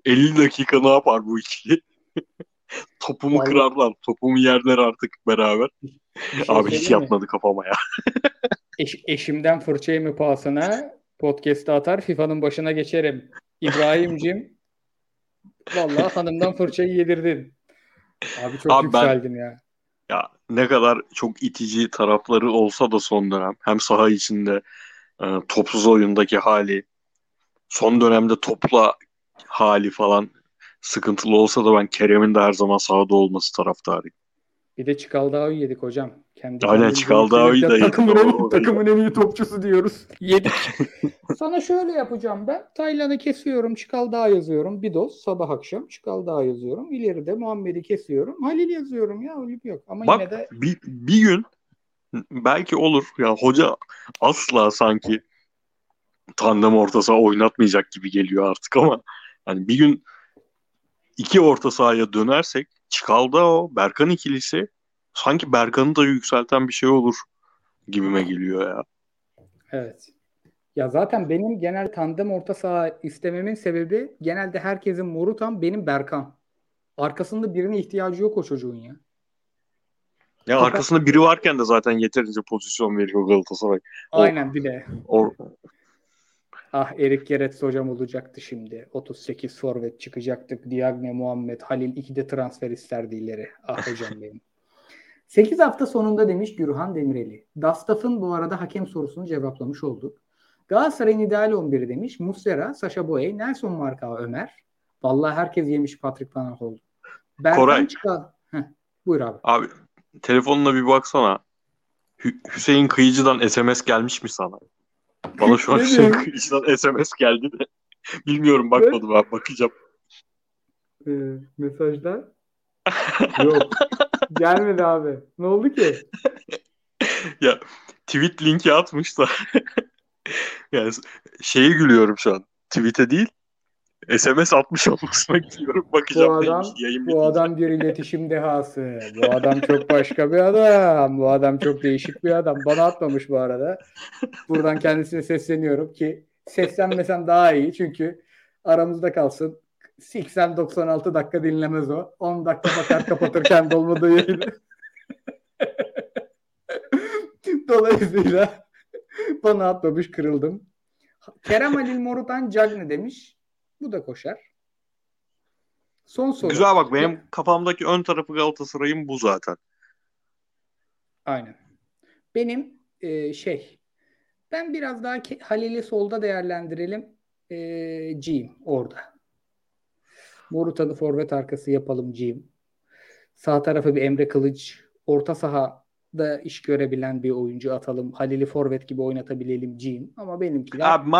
50 dakika ne yapar bu ikili? Topumu vallahi kırarlar. Topumu yerler artık beraber. Şey abi hiç yatmadı kafama ya. Eşimden fırça yeme pahasına podcast'ı atar FIFA'nın başına geçerim. İbrahim'cim vallahi hanımdan fırçayı yedirdin. Abi çok abi yükseldim ben, ya. Ya ne kadar çok itici tarafları olsa da son dönem, hem saha içinde topsuz oyundaki hali, son dönemde topla hali falan sıkıntılı olsa da ben Kerem'in de her zaman sahada olması taraftarıyım. Bir de Çikaldao'yu yedik hocam. Aynen, Çikaldao'yu da yedik. Takımın en iyi topçusu diyoruz. Yedik. Sana şöyle yapacağım ben. Taylan'ı kesiyorum, Çikaldao yazıyorum. Bir doz sabah akşam Çikaldao yazıyorum. İleride Muhammed'i kesiyorum. Halil yazıyorum ya. Ölüp yok. Ama bak, yine de... bir gün belki olur. Ya hoca asla sanki tandem orta saha oynatmayacak gibi geliyor artık ama hani bir gün iki orta sahaya dönersek Çikaldao, Berkan ikilisi sanki Berkan'ı da yükselten bir şey olur gibime geliyor ya. Evet. Ya zaten benim genel tandem orta saha istememin sebebi genelde herkesin Morutan, benim Berkan. Arkasında birine ihtiyacı yok o çocuğun ya. Ya arkasında biri varken de zaten yeterince pozisyon veriyor Galatasaray. Aynen bir de. Ah, Erik Gerets hocam olacaktı şimdi. 38 forvet çıkacaktık. Diagne, Muhammed, Halil, iki de transfer isterdi ileri. Ah hocam benim. 8 hafta sonunda demiş Gürhan Demireli. Dastaf'ın bu arada hakem sorusunu cevaplamış olduk. Galatasaray'ın ideal 11'i demiş. Muslera, Sacha Boey, Nelson Marka, Ömer. Vallahi herkes yemiş Patrick Van Aanholt'u. Koray. Buyur abi. Abi telefonuna bir baksana. Hüseyin Kıyıcı'dan SMS gelmiş mi sana? Bana şu an Hüseyin Kıyıcı'dan SMS geldi de. Bilmiyorum, bakmadım ben. Bakacağım. Mesajlar? Yok. Gelmedi abi. Ne oldu ki? Ya tweet linki atmış da. Yani şeye gülüyorum şu an. Tweet'e değil. SMS atmış olmasına gülüyorum. Bakacağım. Bu adam bir iletişim dehası. Bu adam çok başka bir adam. Bu adam çok değişik bir adam. Bana atmamış bu arada. Buradan kendisine sesleniyorum ki seslenmesem daha iyi. Çünkü aramızda kalsın. 80-96 dakika dinlemez o. 10 dakika bakar kapatırken dolmadığı yayını. Dolayısıyla bana atmamış, kırıldım. Kerem Halil Morutan Cagne demiş. Bu da koşar. Son soru. Güzel bak, benim kafamdaki ön tarafı Galatasaray'ın bu zaten. Aynen. Benim ben biraz daha Halil'i solda değerlendirelim. Cim orada. Morutan'ı forvet arkası yapalım Cim. Sağ tarafı bir Emre Kılıç. Orta saha da iş görebilen bir oyuncu atalım. Halil'i forvet gibi oynatabilelim Cim. Ama benimkiler... Abi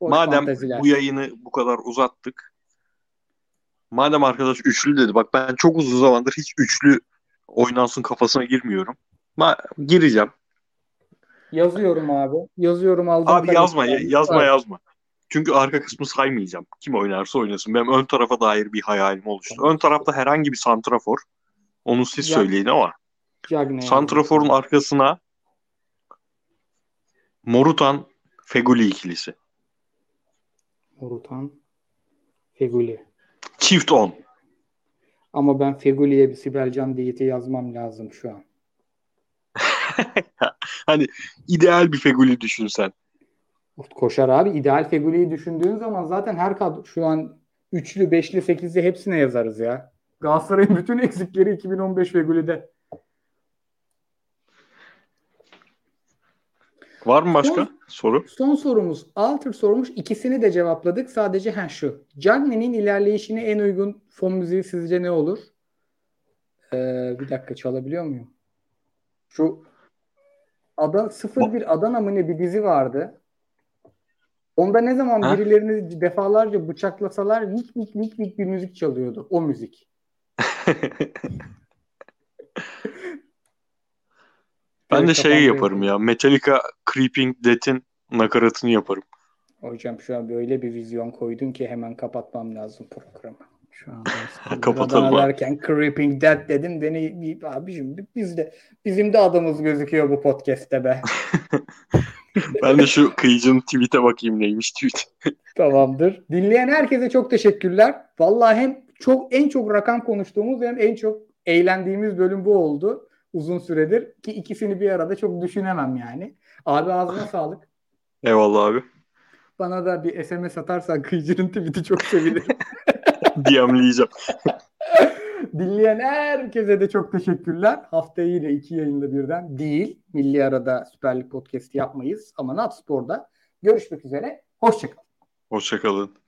madem bu yayını bu kadar uzattık, madem arkadaş üçlü dedi. Bak ben çok uzun zamandır hiç üçlü oynansın kafasına girmiyorum. Gireceğim. Yazıyorum abi. Yazıyorum. Abi yazma. Çünkü arka kısmı saymayacağım. Kim oynarsa oynasın. Benim ön tarafa dair bir hayalim oluştu. Ön tarafta herhangi bir santrafor. Onu siz söyleyin ama. Santrafor'un arkasına Morutan Feguli ikilisi. Morutan Feguli. Çift 10. Ama ben Feguli'ye bir Sibel Can diyeti yazmam lazım şu an. Hani ideal bir Feguli düşünsen. Koşar abi. İdeal Feguli'yi düşündüğün zaman zaten her kadro şu an üçlü, beşli, sekizli hepsine yazarız ya. Galatasaray'ın bütün eksikleri 2015 Feguli'de. Var mı başka soru? Son sorumuz. Alter sormuş. İkisini de cevapladık. Sadece şu. Cagney'nin ilerleyişine en uygun fon müziği sizce ne olur? Bir dakika, çalabiliyor muyum? Şu 01 Adana mı ne bir dizi vardı. Onda ne zaman birilerini defalarca bıçaklasalar mik bir müzik çalıyordu. O müzik. Ben de yaparım ya. Metallica Creeping Death'in nakaratını yaparım. Hocam şu an böyle bir vizyon koydun ki hemen kapatmam lazım programı. Şu an kapatalım derken Creeping Death dedim. Abicim bizim de adımız gözüküyor bu podcast'te be. Ben de şu Kıyıcı'nın tweet'e bakayım, neymiş tweet. Tamamdır. Dinleyen herkese çok teşekkürler. Vallahi hem en çok rakam konuştuğumuz hem en çok eğlendiğimiz bölüm bu oldu. Uzun süredir ki ikisini bir arada çok düşünemem yani. Abi ağzına sağlık. Eyvallah abi. Bana da bir SMS atarsan Kıyıcı'nın tweet'i çok sevinirim. DM'leyeceğim. Dinleyen herkese de çok teşekkürler. Haftaya yine 2 yayında birden değil. Milli Arada Süper Lig Podcast'ı yapmayız. Ama NatSpor'da görüşmek üzere. Hoşçakalın. Hoşçakalın.